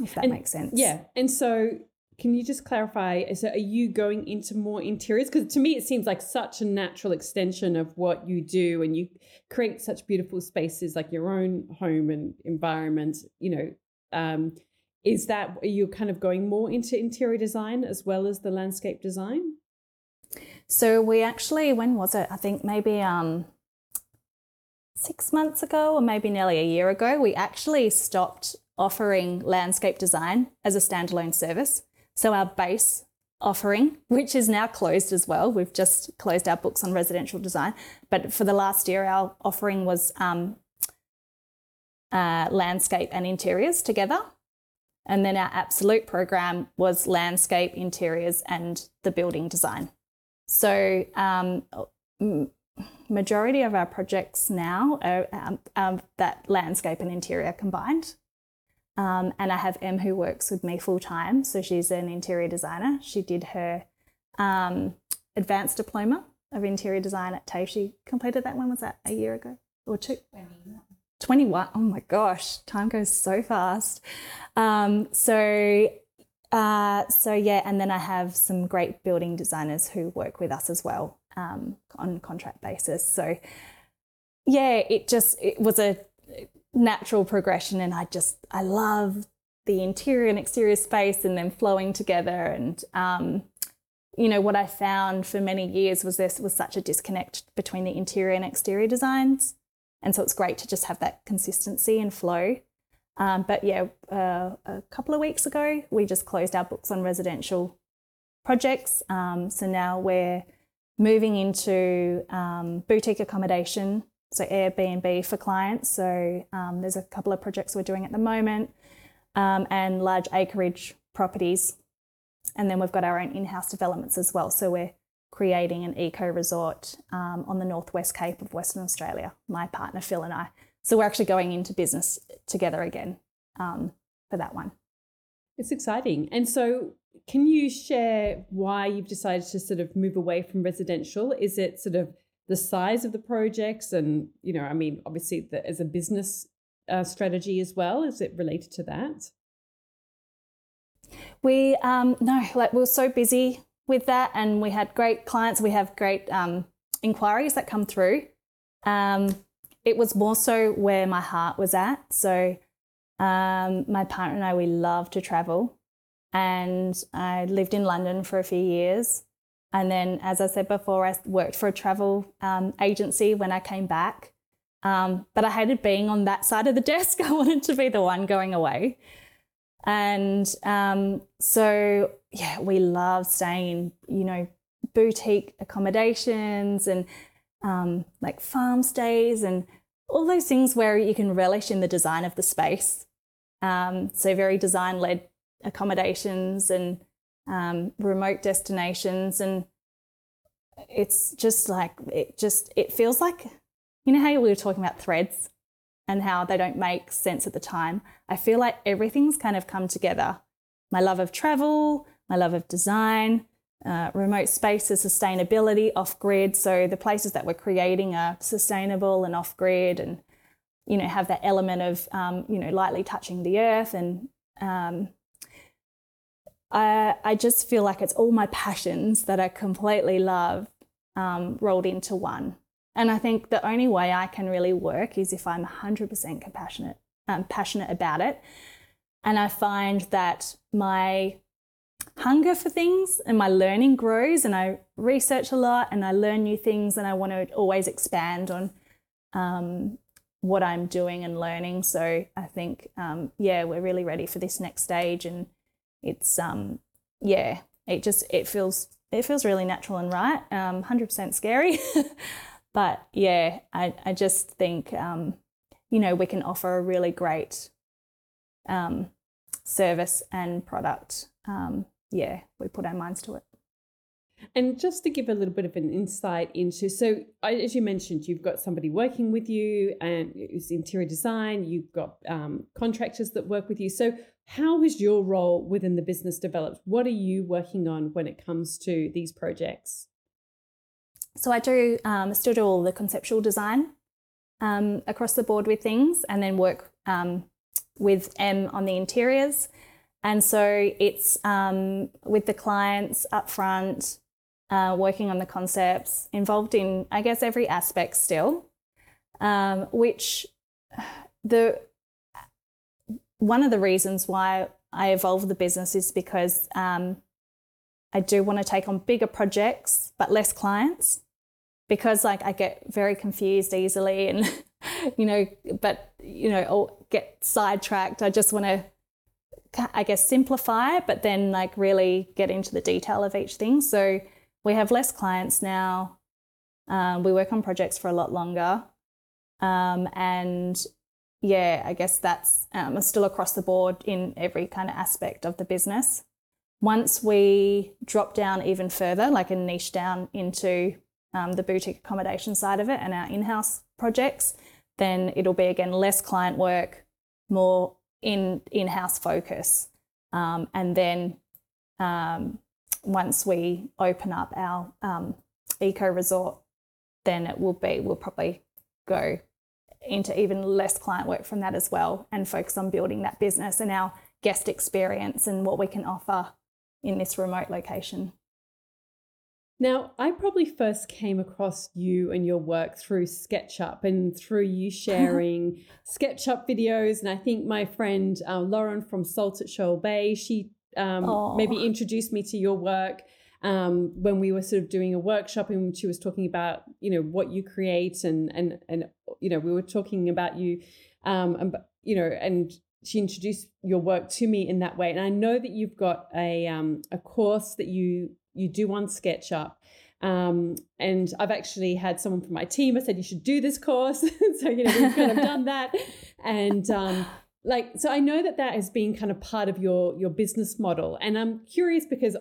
if that and, makes sense. Yeah. And so... Can you just clarify, so are you going into more interiors? Because to me, it seems like such a natural extension of what you do, and you create such beautiful spaces like your own home and environment, you know, um, is that, are you kind of going more into interior design as well as the landscape design? So we actually, when was it? I think maybe um, six months ago, or maybe nearly a year ago, we actually stopped offering landscape design as a standalone service. So our base offering, which is now closed as well, we've just closed our books on residential design. But for the last year, our offering was um, uh, landscape and interiors together. And then our absolute program was landscape, interiors, and the building design. So um, majority of our projects now are um, um, that landscape and interior combined. Um, and I have Em, who works with me full time. So she's an interior designer. She did her um, advanced diploma of interior design at TAFE. She completed that, when was that? A year ago or two? twenty-one. Oh my gosh, time goes so fast. Um, so, uh, so yeah, and then I have some great building designers who work with us as well um, on contract basis. So yeah, it just, it was a natural progression, and I just I love the interior and exterior space and them flowing together. And um, you know what I found for many years was this was such a disconnect between the interior and exterior designs, and so it's great to just have that consistency and flow. Um, but yeah, uh, a couple of weeks ago we just closed our books on residential projects, um, so now we're moving into um, boutique accommodation. So Airbnb for clients. So um, there's a couple of projects we're doing at the moment, um, and large acreage properties. And then we've got our own in-house developments as well. So we're creating an eco-resort um, on the Northwest Cape of Western Australia, my partner Phil and I. So we're actually going into business together again um, for that one. It's exciting. And so can you share why you've decided to sort of move away from residential? Is it sort of the size of the projects, and, you know, I mean, obviously the, as a business uh, strategy as well, is it related to that? We, um, no, like we were so busy with that, and we had great clients. We have great um, inquiries that come through. Um, it was more so where my heart was at. So um, my partner and I, we love to travel, and I lived in London for a few years. And then, as I said before, I worked for a travel um, agency when I came back. Um, but I hated being on that side of the desk. I wanted to be the one going away. And um, so, yeah, we love staying in, you know, boutique accommodations and um, like farm stays and all those things where you can relish in the design of the space. Um, so very design-led accommodations and um, remote destinations. And it's just like, it just, it feels like, you know how we were talking about threads and how they don't make sense at the time? I feel like everything's kind of come together. My love of travel, my love of design, uh, remote spaces, sustainability, off-grid. So the places that we're creating are sustainable and off-grid and, you know, have that element of, um, you know, lightly touching the earth. And um, I, I just feel like it's all my passions that I completely love um, rolled into one. And I think the only way I can really work is if I'm one hundred percent compassionate, um, passionate about it. And I find that my hunger for things and my learning grows, and I research a lot and I learn new things, and I want to always expand on um, what I'm doing and learning. So I think, um, yeah, we're really ready for this next stage, and it's, um, yeah, it just, it feels, it feels really natural and right, um, one hundred percent scary. But yeah, I, I just think, um, you know, we can offer a really great um, service and product. Um, yeah, we put our minds to it. And just to give a little bit of an insight into, so as you mentioned, you've got somebody working with you, and it's interior design, you've got um, contractors that work with you. So how has your role within the business developed? What are you working on when it comes to these projects? So I do um, still do all the conceptual design um, across the board with things, and then work um, with Em on the interiors. And so it's um, with the clients up front, uh, working on the concepts, involved in, I guess, every aspect still, um, which the one of the reasons why I evolved the business is because um, I do want to take on bigger projects but less clients. Because like I get very confused easily, and you know, but you know, I'll get sidetracked. I just want to, I guess, simplify, but then like really get into the detail of each thing. So we have less clients now. Um, we work on projects for a lot longer, um, and yeah, I guess that's um, still across the board in every kind of aspect of the business. Once we drop down even further, like a niche down into Um, the boutique accommodation side of it and our in-house projects, then it'll be, again, less client work, more in, in-house focus. Um, and then um, once we open up our um, eco-resort, then it will be, we'll probably go into even less client work from that as well, and focus on building that business and our guest experience and what we can offer in this remote location. Now, I probably first came across you and your work through SketchUp and through you sharing SketchUp videos. And I think my friend uh, Lauren from Salt at Shoal Bay, she um, maybe introduced me to your work um, when we were sort of doing a workshop, and she was talking about, you know, what you create, and, and, and you know, we were talking about you, um, and, you know, and she introduced your work to me in that way. And I know that you've got a um, a course that you you do on SketchUp. Um, and I've actually had someone from my team, I said, you should do this course. So, you know, we've kind of done that. And um, like, so I know that that has been kind of part of your, your business model. And I'm curious because,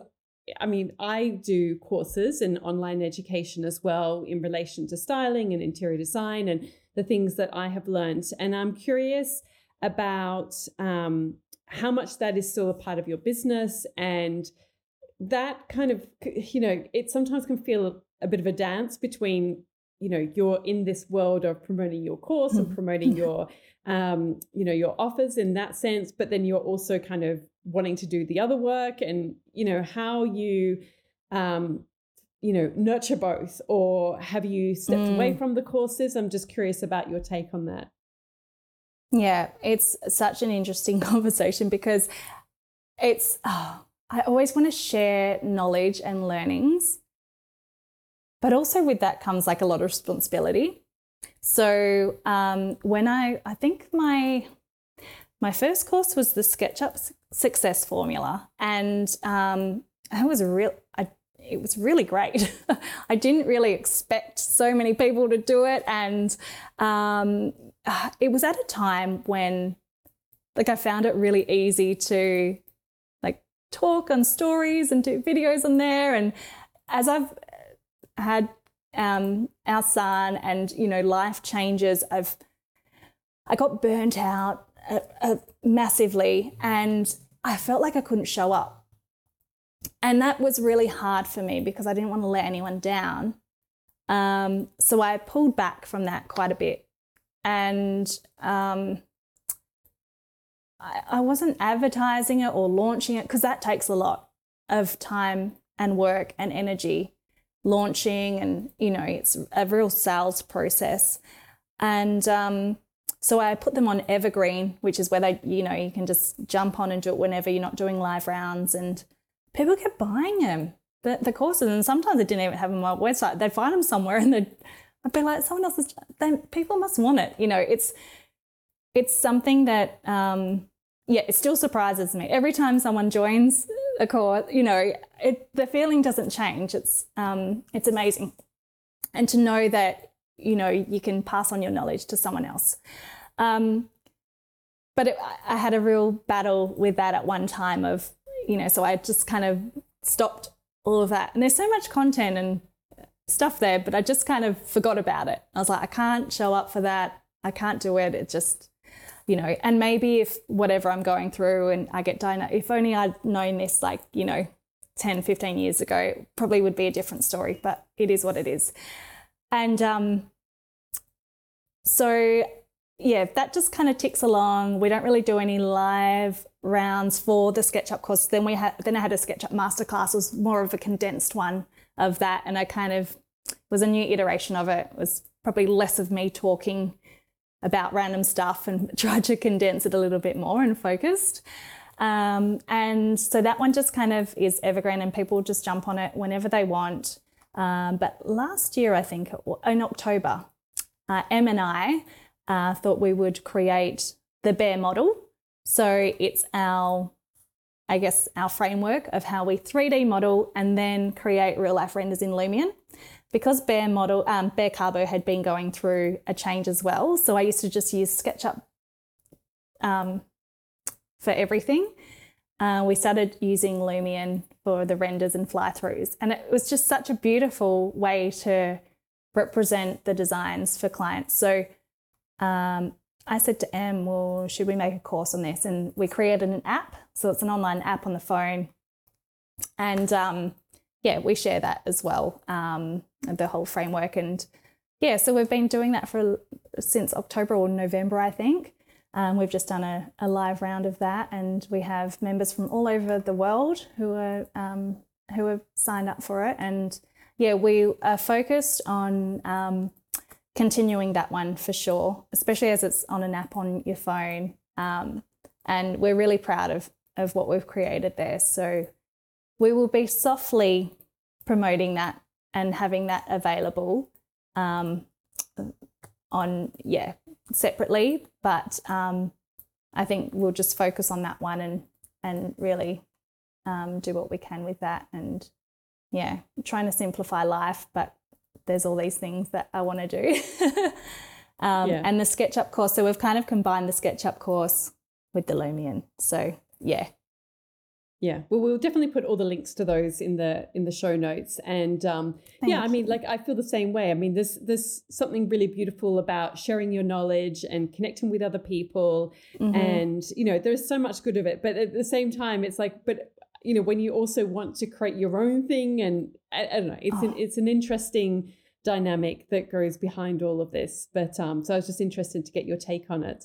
I mean, I do courses and online education as well in relation to styling and interior design and the things that I have learned. And I'm curious about um, how much that is still a part of your business, and that kind of, you know, it sometimes can feel a bit of a dance between, you know, you're in this world of promoting your course and promoting your, um, you know, your offers in that sense, but then you're also kind of wanting to do the other work, and, you know, how you um, you know, nurture both, or have you stepped mm. away from the courses? I'm just curious about your take on that. Yeah, it's such an interesting conversation because it's, oh, I always want to share knowledge and learnings, but also with that comes like a lot of responsibility. So um, when I, I think my my first course was the SketchUp Success Formula, and um, I was real. I, it was really great. I didn't really expect so many people to do it, and um, it was at a time when, like, I found it really easy to like talk on stories and do videos on there, and as I've had. Um, our son and, you know, life changes. I've, I got burnt out uh, uh, massively, and I felt like I couldn't show up. And that was really hard for me because I didn't want to let anyone down. Um, so I pulled back from that quite a bit, and um, I, I wasn't advertising it or launching it because that takes a lot of time and work and energy. Launching, and you know, it's a real sales process, and um so I put them on Evergreen, which is where they, you know, you can just jump on and do it whenever you're not doing live rounds, and people kept buying them, the, the courses, and sometimes they didn't even have them on my website. They'd find them somewhere and they'd I'd be like, someone else is, then people must want it, you know. It's it's something that um yeah, it still surprises me every time someone joins a course. You know, it, the feeling doesn't change. It's um, it's amazing, and to know that, you know, you can pass on your knowledge to someone else. Um, but it, I had a real battle with that at one time. Of you know, so I just kind of stopped all of that. And there's so much content and stuff there, but I just kind of forgot about it. I was like, I can't show up for that. I can't do it. It just. You know, and maybe if whatever I'm going through and I get done, if only I'd known this, like, you know, ten, fifteen years ago, it probably would be a different story, but it is what it is. And um, so, yeah, that just kind of ticks along. We don't really do any live rounds for the SketchUp course. Then we had, then I had a SketchUp masterclass. It was more of a condensed one of that. And I kind of, it was a new iteration of it. It was probably less of me talking about random stuff and tried to condense it a little bit more and focused. Um, and so that one just kind of is evergreen and people just jump on it whenever they want. Um, but last year, I think, in October, uh, Em and I uh, thought we would create the Bare Model. So it's our, I guess, our framework of how we three D model and then create real life renders in Lumion. Because Bare Model, um, Bare Carbo had been going through a change as well, so I used to just use SketchUp um, for everything. Uh, we started using Lumion for the renders and fly-throughs, and it was just such a beautiful way to represent the designs for clients. So um, I said to Em, well, should we make a course on this? And we created an app, so it's an online app on the phone, and um, yeah, we share that as well. Um, the whole framework, and yeah, so we've been doing that for since October or November, I think. Um, we've just done a, a live round of that, and we have members from all over the world who are um, who have signed up for it. And yeah, we are focused on um, continuing that one for sure, especially as it's on an app on your phone. Um, and we're really proud of of what we've created there. So we will be softly promoting that and having that available um, on, yeah, separately. But um, I think we'll just focus on that one and and really um, do what we can with that. And, yeah, trying to simplify life, but there's all these things that I want to do. um, yeah. And the SketchUp course, so we've kind of combined the SketchUp course with the Lumion. So, yeah. Yeah, well, we'll definitely put all the links to those in the in the show notes. And um, yeah, I mean, like I feel the same way. I mean, there's there's something really beautiful about sharing your knowledge and connecting with other people. Mm-hmm. And, you know, there's so much good of it. But at the same time, it's like, but, you know, when you also want to create your own thing, and I, I don't know, it's oh. an, it's an interesting dynamic that goes behind all of this. But um, so I was just interested to get your take on it.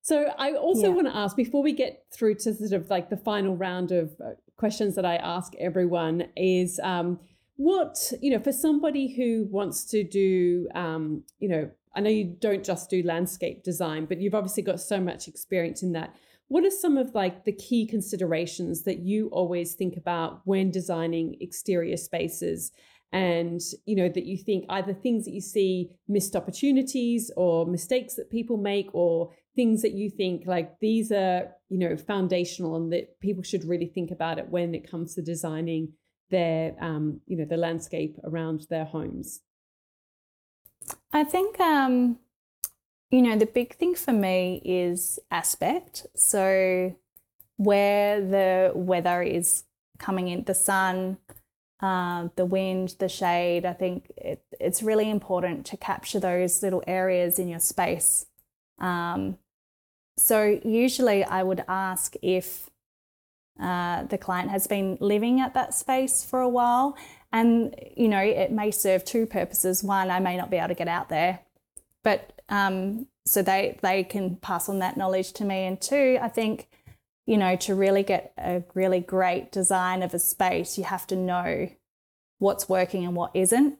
So I also yeah. want to ask, before we get through to sort of like the final round of questions that I ask everyone, is um, what, you know, for somebody who wants to do, um, you know, I know you don't just do landscape design, but you've obviously got so much experience in that. What are some of like the key considerations that you always think about when designing exterior spaces? And, you know, that you think either things that you see missed opportunities or mistakes that people make, or things that you think like these are, you know, foundational and that people should really think about it when it comes to designing their, um, you know, the landscape around their homes? I think, um, you know, the big thing for me is aspect. So where the weather is coming in, the sun, Uh, the wind, the shade, I think it, it's really important to capture those little areas in your space. Um, so usually I would ask if uh, the client has been living at that space for a while, and, you know, it may serve two purposes. One, I may not be able to get out there, but um, so they, they can pass on that knowledge to me. And two, I think, you know, to really get a really great design of a space, you have to know what's working and what isn't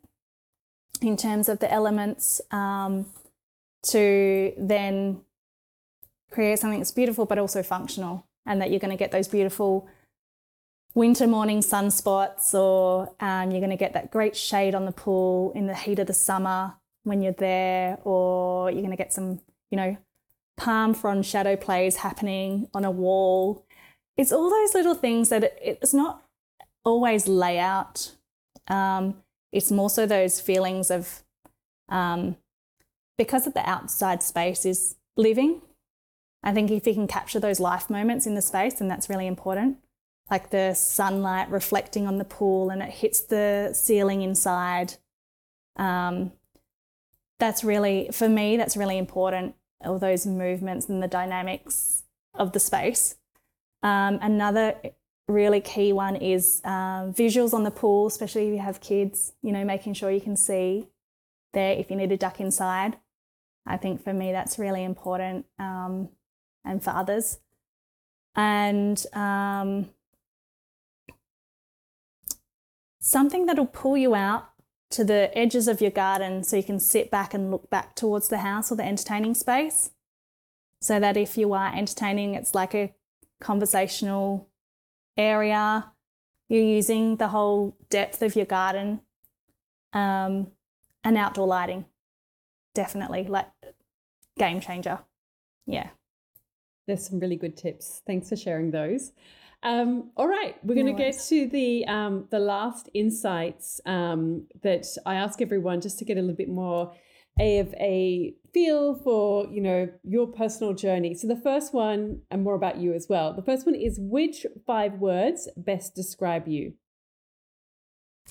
in terms of the elements, um, to then create something that's beautiful but also functional, and that you're going to get those beautiful winter morning sunspots, or um, you're going to get that great shade on the pool in the heat of the summer when you're there, or you're going to get some, you know, palm frond shadow plays happening on a wall. It's all those little things that it, it's not always layout. Um, it's more so those feelings of, um, because of the outside space is living. I think if you can capture those life moments in the space, then that's really important. Like the sunlight reflecting on the pool and it hits the ceiling inside. Um, that's really, for me, that's really important. All those movements and the dynamics of the space. Um, another really key one is um, visuals on the pool, especially if you have kids, you know, making sure you can see there if you need to duck inside. I think for me that's really important, um, and for others. And um, something that'll pull you out to the edges of your garden so you can sit back and look back towards the house or the entertaining space, so that if you are entertaining, it's like a conversational area. You're using the whole depth of your garden, um, and outdoor lighting. Definitely, like, game changer. Yeah. There's some really good tips. Thanks for sharing those. Um, all right, we're no going to get to the um, the last insights um, that I ask everyone, just to get a little bit more a, of a feel for, you know, your personal journey. So the first one, and more about you as well. The first one is, which five words best describe you?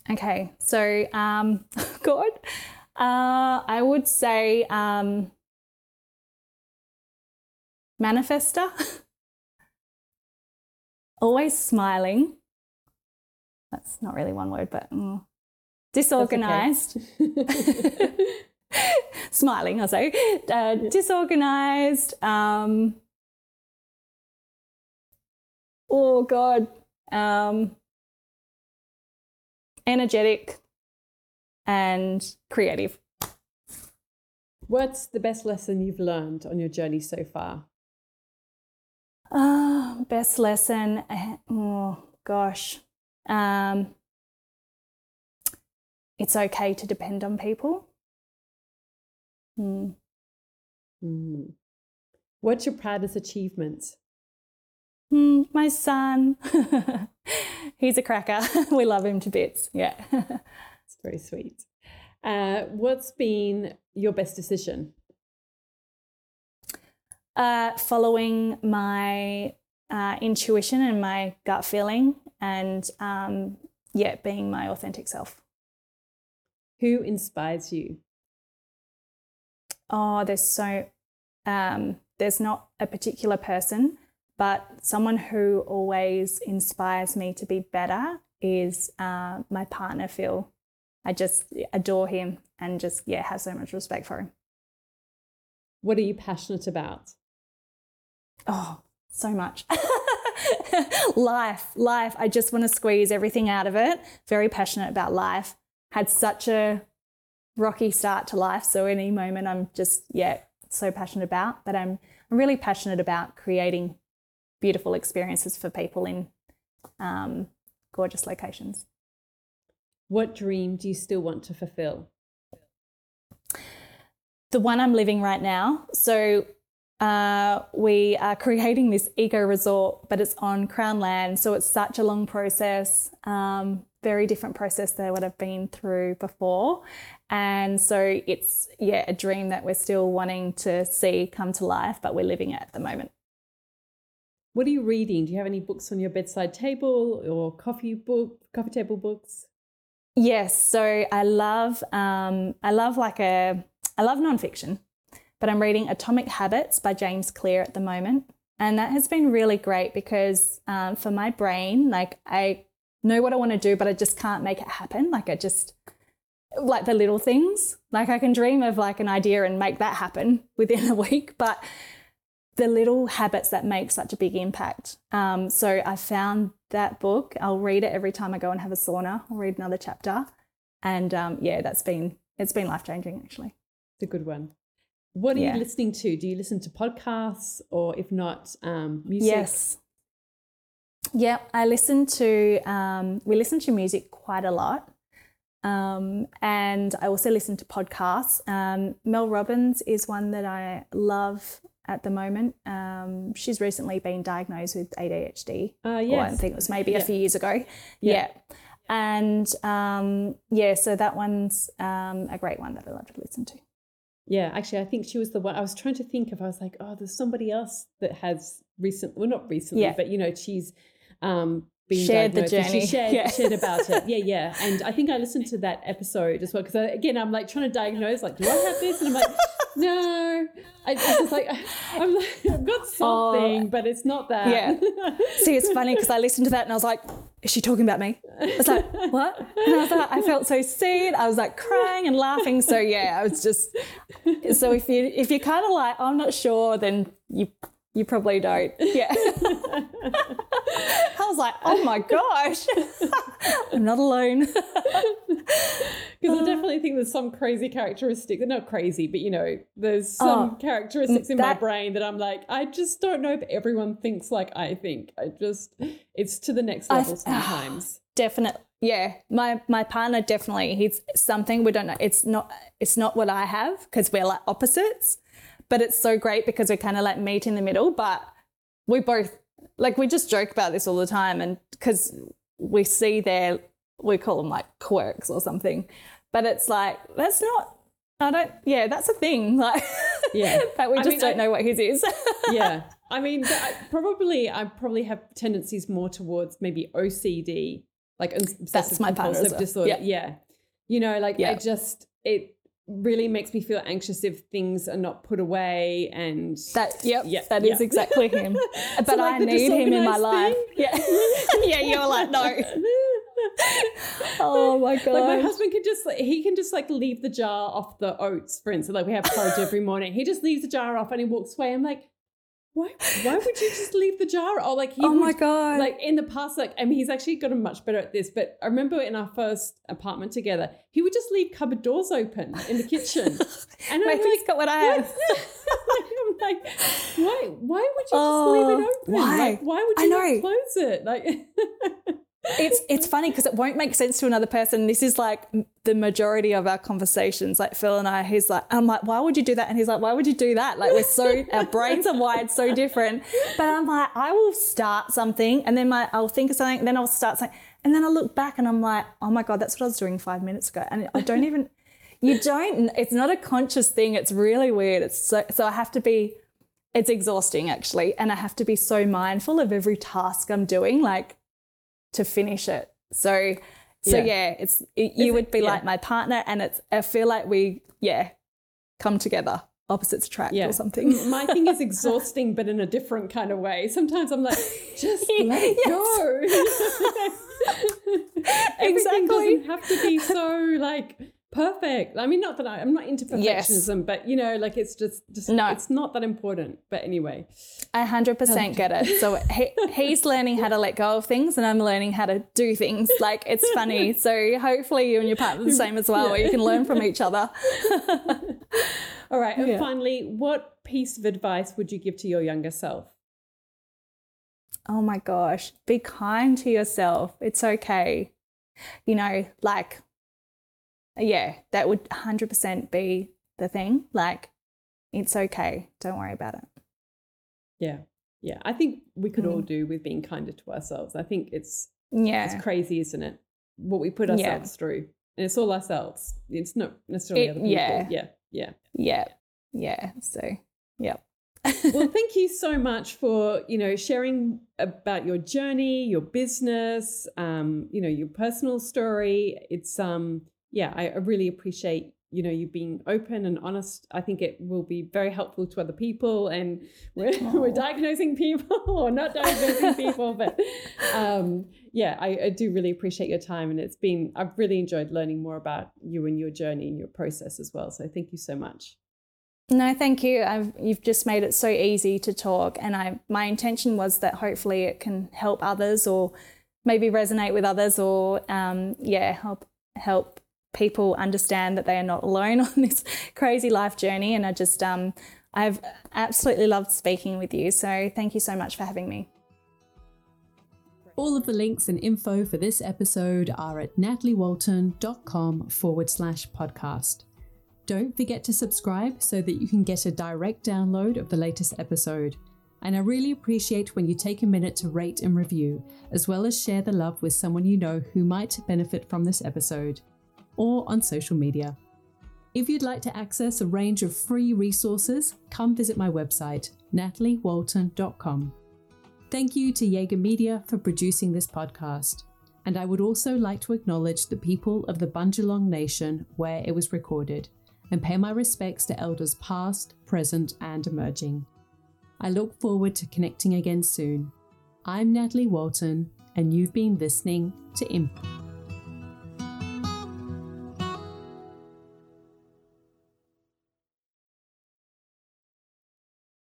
Okay, so um, God, uh, I would say um, manifester. Always smiling. That's not really one word, but mm, disorganised. Okay. Smiling, I'll say. Uh, yeah. Disorganised. Um, oh, God. Um, energetic and creative. What's the best lesson you've learned on your journey so far? Oh, best lesson. Oh, gosh. Um, it's okay to depend on people. Mm. Mm. What's your proudest achievement? Mm, my son. He's a cracker. We love him to bits. Yeah. It's very sweet. Uh, what's been your best decision? Uh, following my uh, intuition and my gut feeling, and um, yeah, being my authentic self. Who inspires you? Oh, there's so um, there's not a particular person, but someone who always inspires me to be better is uh, my partner, Phil. I just adore him, and just yeah, have so much respect for him. What are you passionate about? Oh, so much. life, life. I just want to squeeze everything out of it. Very passionate about life. Had such a rocky start to life. So any moment I'm just, yeah, so passionate about. But I'm, I'm really passionate about creating beautiful experiences for people in um, gorgeous locations. What dream do you still want to fulfill? The one I'm living right now. So uh, we are creating this eco resort, but it's on Crown land. So it's such a long process, um, very different process than what I've been through before. And so it's, yeah, a dream that we're still wanting to see come to life, but we're living it at the moment. What are you reading? Do you have any books on your bedside table or coffee book, coffee table books? Yes, so I love, um, I love like a, I love nonfiction, but I'm reading Atomic Habits by James Clear at the moment, and that has been really great because um, for my brain, like I know what I want to do, but I just can't make it happen. Like I just like the little things. Like I can dream of like an idea and make that happen within a week, but the little habits that make such a big impact. Um, so I found that book. I'll read it every time I go and have a sauna. I'll read another chapter, and um, yeah, that's been it's been life changing actually. It's a good one. What are yeah. you listening to? Do you listen to podcasts or, if not, um, music? Yes. Yeah, I listen to. Um, we listen to music quite a lot, um, and I also listen to podcasts. Um, Mel Robbins is one that I love. At the moment, um, she's recently been diagnosed with A D H D. Uh, yes. Or I think it was maybe yeah. a few years ago. Yeah. yeah. And um, yeah, so that one's um, a great one that I love to listen to. Yeah, actually, I think she was the one I was trying to think of. I was like, oh, there's somebody else that has recent, well, not recently, yeah. but, you know, she's um, been shared diagnosed. The journey. She shared, yeah. shared about it. Yeah, yeah. And I think I listened to that episode as well because, again, I'm like trying to diagnose, like, do I have this? And I'm like, no, I, it's just like, I'm like, I've got something, oh, but it's not that. Yeah. See, it's funny because I listened to that and I was like, is she talking about me? I was like, what? And I was like, I felt so seen. I was like crying and laughing. So yeah, I was just, so if you, if you're kind of like, oh, I'm not sure, then you, you probably don't. Yeah. I was like, oh my gosh, I'm not alone. Because I definitely think there's some crazy characteristic. They're not crazy, but, you know, there's some oh, characteristics in that, my brain that I'm like, I just don't know if everyone thinks like I think. I just, it's to the next level I've, sometimes. Definitely. Yeah. My my partner definitely, he's something we don't know. It's not, it's not what I have because we're like opposites, but it's so great because we kind of like meet in the middle, but we both, like we just joke about this all the time and because we see their, we call them like quirks or something, but it's like, that's not, I don't, yeah, that's a thing. Like, yeah. But we just I mean, don't I, know what his is. Yeah. I mean, I probably, I probably have tendencies more towards maybe O C D, like obsessive that's my compulsive well. disorder. Yep. Yeah. You know, like yep. I just, it really makes me feel anxious if things are not put away and that, yep, yep that yep. is exactly him. But so like I need him in my thing? life. Yeah. Yeah. You're like, no. Oh my god! Like my husband can just like, he can just like leave the jar off the oats, for instance. Like we have porridge every morning. He just leaves the jar off and he walks away. I'm like, why? Why would you just leave the jar? Or like he oh would, my god! Like in the past, like I mean, he's actually gotten much better at this. But I remember in our first apartment together, he would just leave cupboard doors open in the kitchen. And I'm like, he's got what I have. I'm like, why? Why would you oh, just leave it open? Why? Like, why would you not close it? Like. It's it's funny because it won't make sense to another person. This is like the majority of our conversations. Like Phil and I, he's like, I'm like, why would you do that? And he's like, why would you do that? Like we're so, our brains are wired so different. But I'm like, I will start something and then my I'll think of something and then I'll start something. And then I look back and I'm like, oh my God, that's what I was doing five minutes ago. And I don't even, you don't, it's not a conscious thing. It's really weird. It's so, so I have to be, it's exhausting actually. And I have to be so mindful of every task I'm doing. Like, to finish it. So, so yeah, yeah it's, it, you Is would be it, yeah. like my partner and it's, I feel like we, yeah, come together. Opposites attract yeah. or something. My thing is exhausting, but in a different kind of way. Sometimes I'm like, just yeah, let it yes. go. Everything exactly. doesn't have to be so like perfect. I mean, not that I, I'm not into perfectionism, yes. but, you know, like it's just, just no. it's not that important. But anyway. I one hundred percent get it. So he, he's learning how to let go of things and I'm learning how to do things. Like, it's funny. So hopefully you and your partner are the same as well, yeah. where you can learn from each other. All right. And yeah. finally, what piece of advice would you give to your younger self? Oh my gosh, be kind to yourself. It's okay. You know, like, yeah, that would one hundred percent be the thing. Like, it's okay. Don't worry about it. Yeah. Yeah. I think we could mm. all do with being kinder to ourselves. I think it's, yeah. it's crazy, isn't it? What we put ourselves yeah. through. And it's all ourselves. It's not necessarily it, other people. Yeah. Yeah. Yeah. Yeah. Yeah. So, yeah. Well, thank you so much for, you know, sharing about your journey, your business, um, you know, your personal story. It's, um, yeah, I really appreciate, you know, you being open and honest. I think it will be very helpful to other people, and we're, oh. we're diagnosing people or not diagnosing people. But, um, yeah, I, I do really appreciate your time. And it's been, I've really enjoyed learning more about you and your journey and your process as well. So thank you so much. No, thank you. I've, you've just made it so easy to talk. And I, my intention was that hopefully it can help others, or maybe resonate with others, or, um, yeah, help help people understand that they are not alone on this crazy life journey. And I just, um, I've absolutely loved speaking with you. So thank you so much for having me. All of the links and info for this episode are at nataliewalton.com forward slash podcast. Don't forget to subscribe so that you can get a direct download of the latest episode. And I really appreciate when you take a minute to rate and review, as well as share the love with someone you know who might benefit from this episode, or on social media. If you'd like to access a range of free resources, come visit my website, natalie walton dot com. Thank you to Jaeger Media for producing this podcast. And I would also like to acknowledge the people of the Bundjalung Nation where it was recorded, and pay my respects to elders past, present, and emerging. I look forward to connecting again soon. I'm Natalie Walton, and you've been listening to Imprint.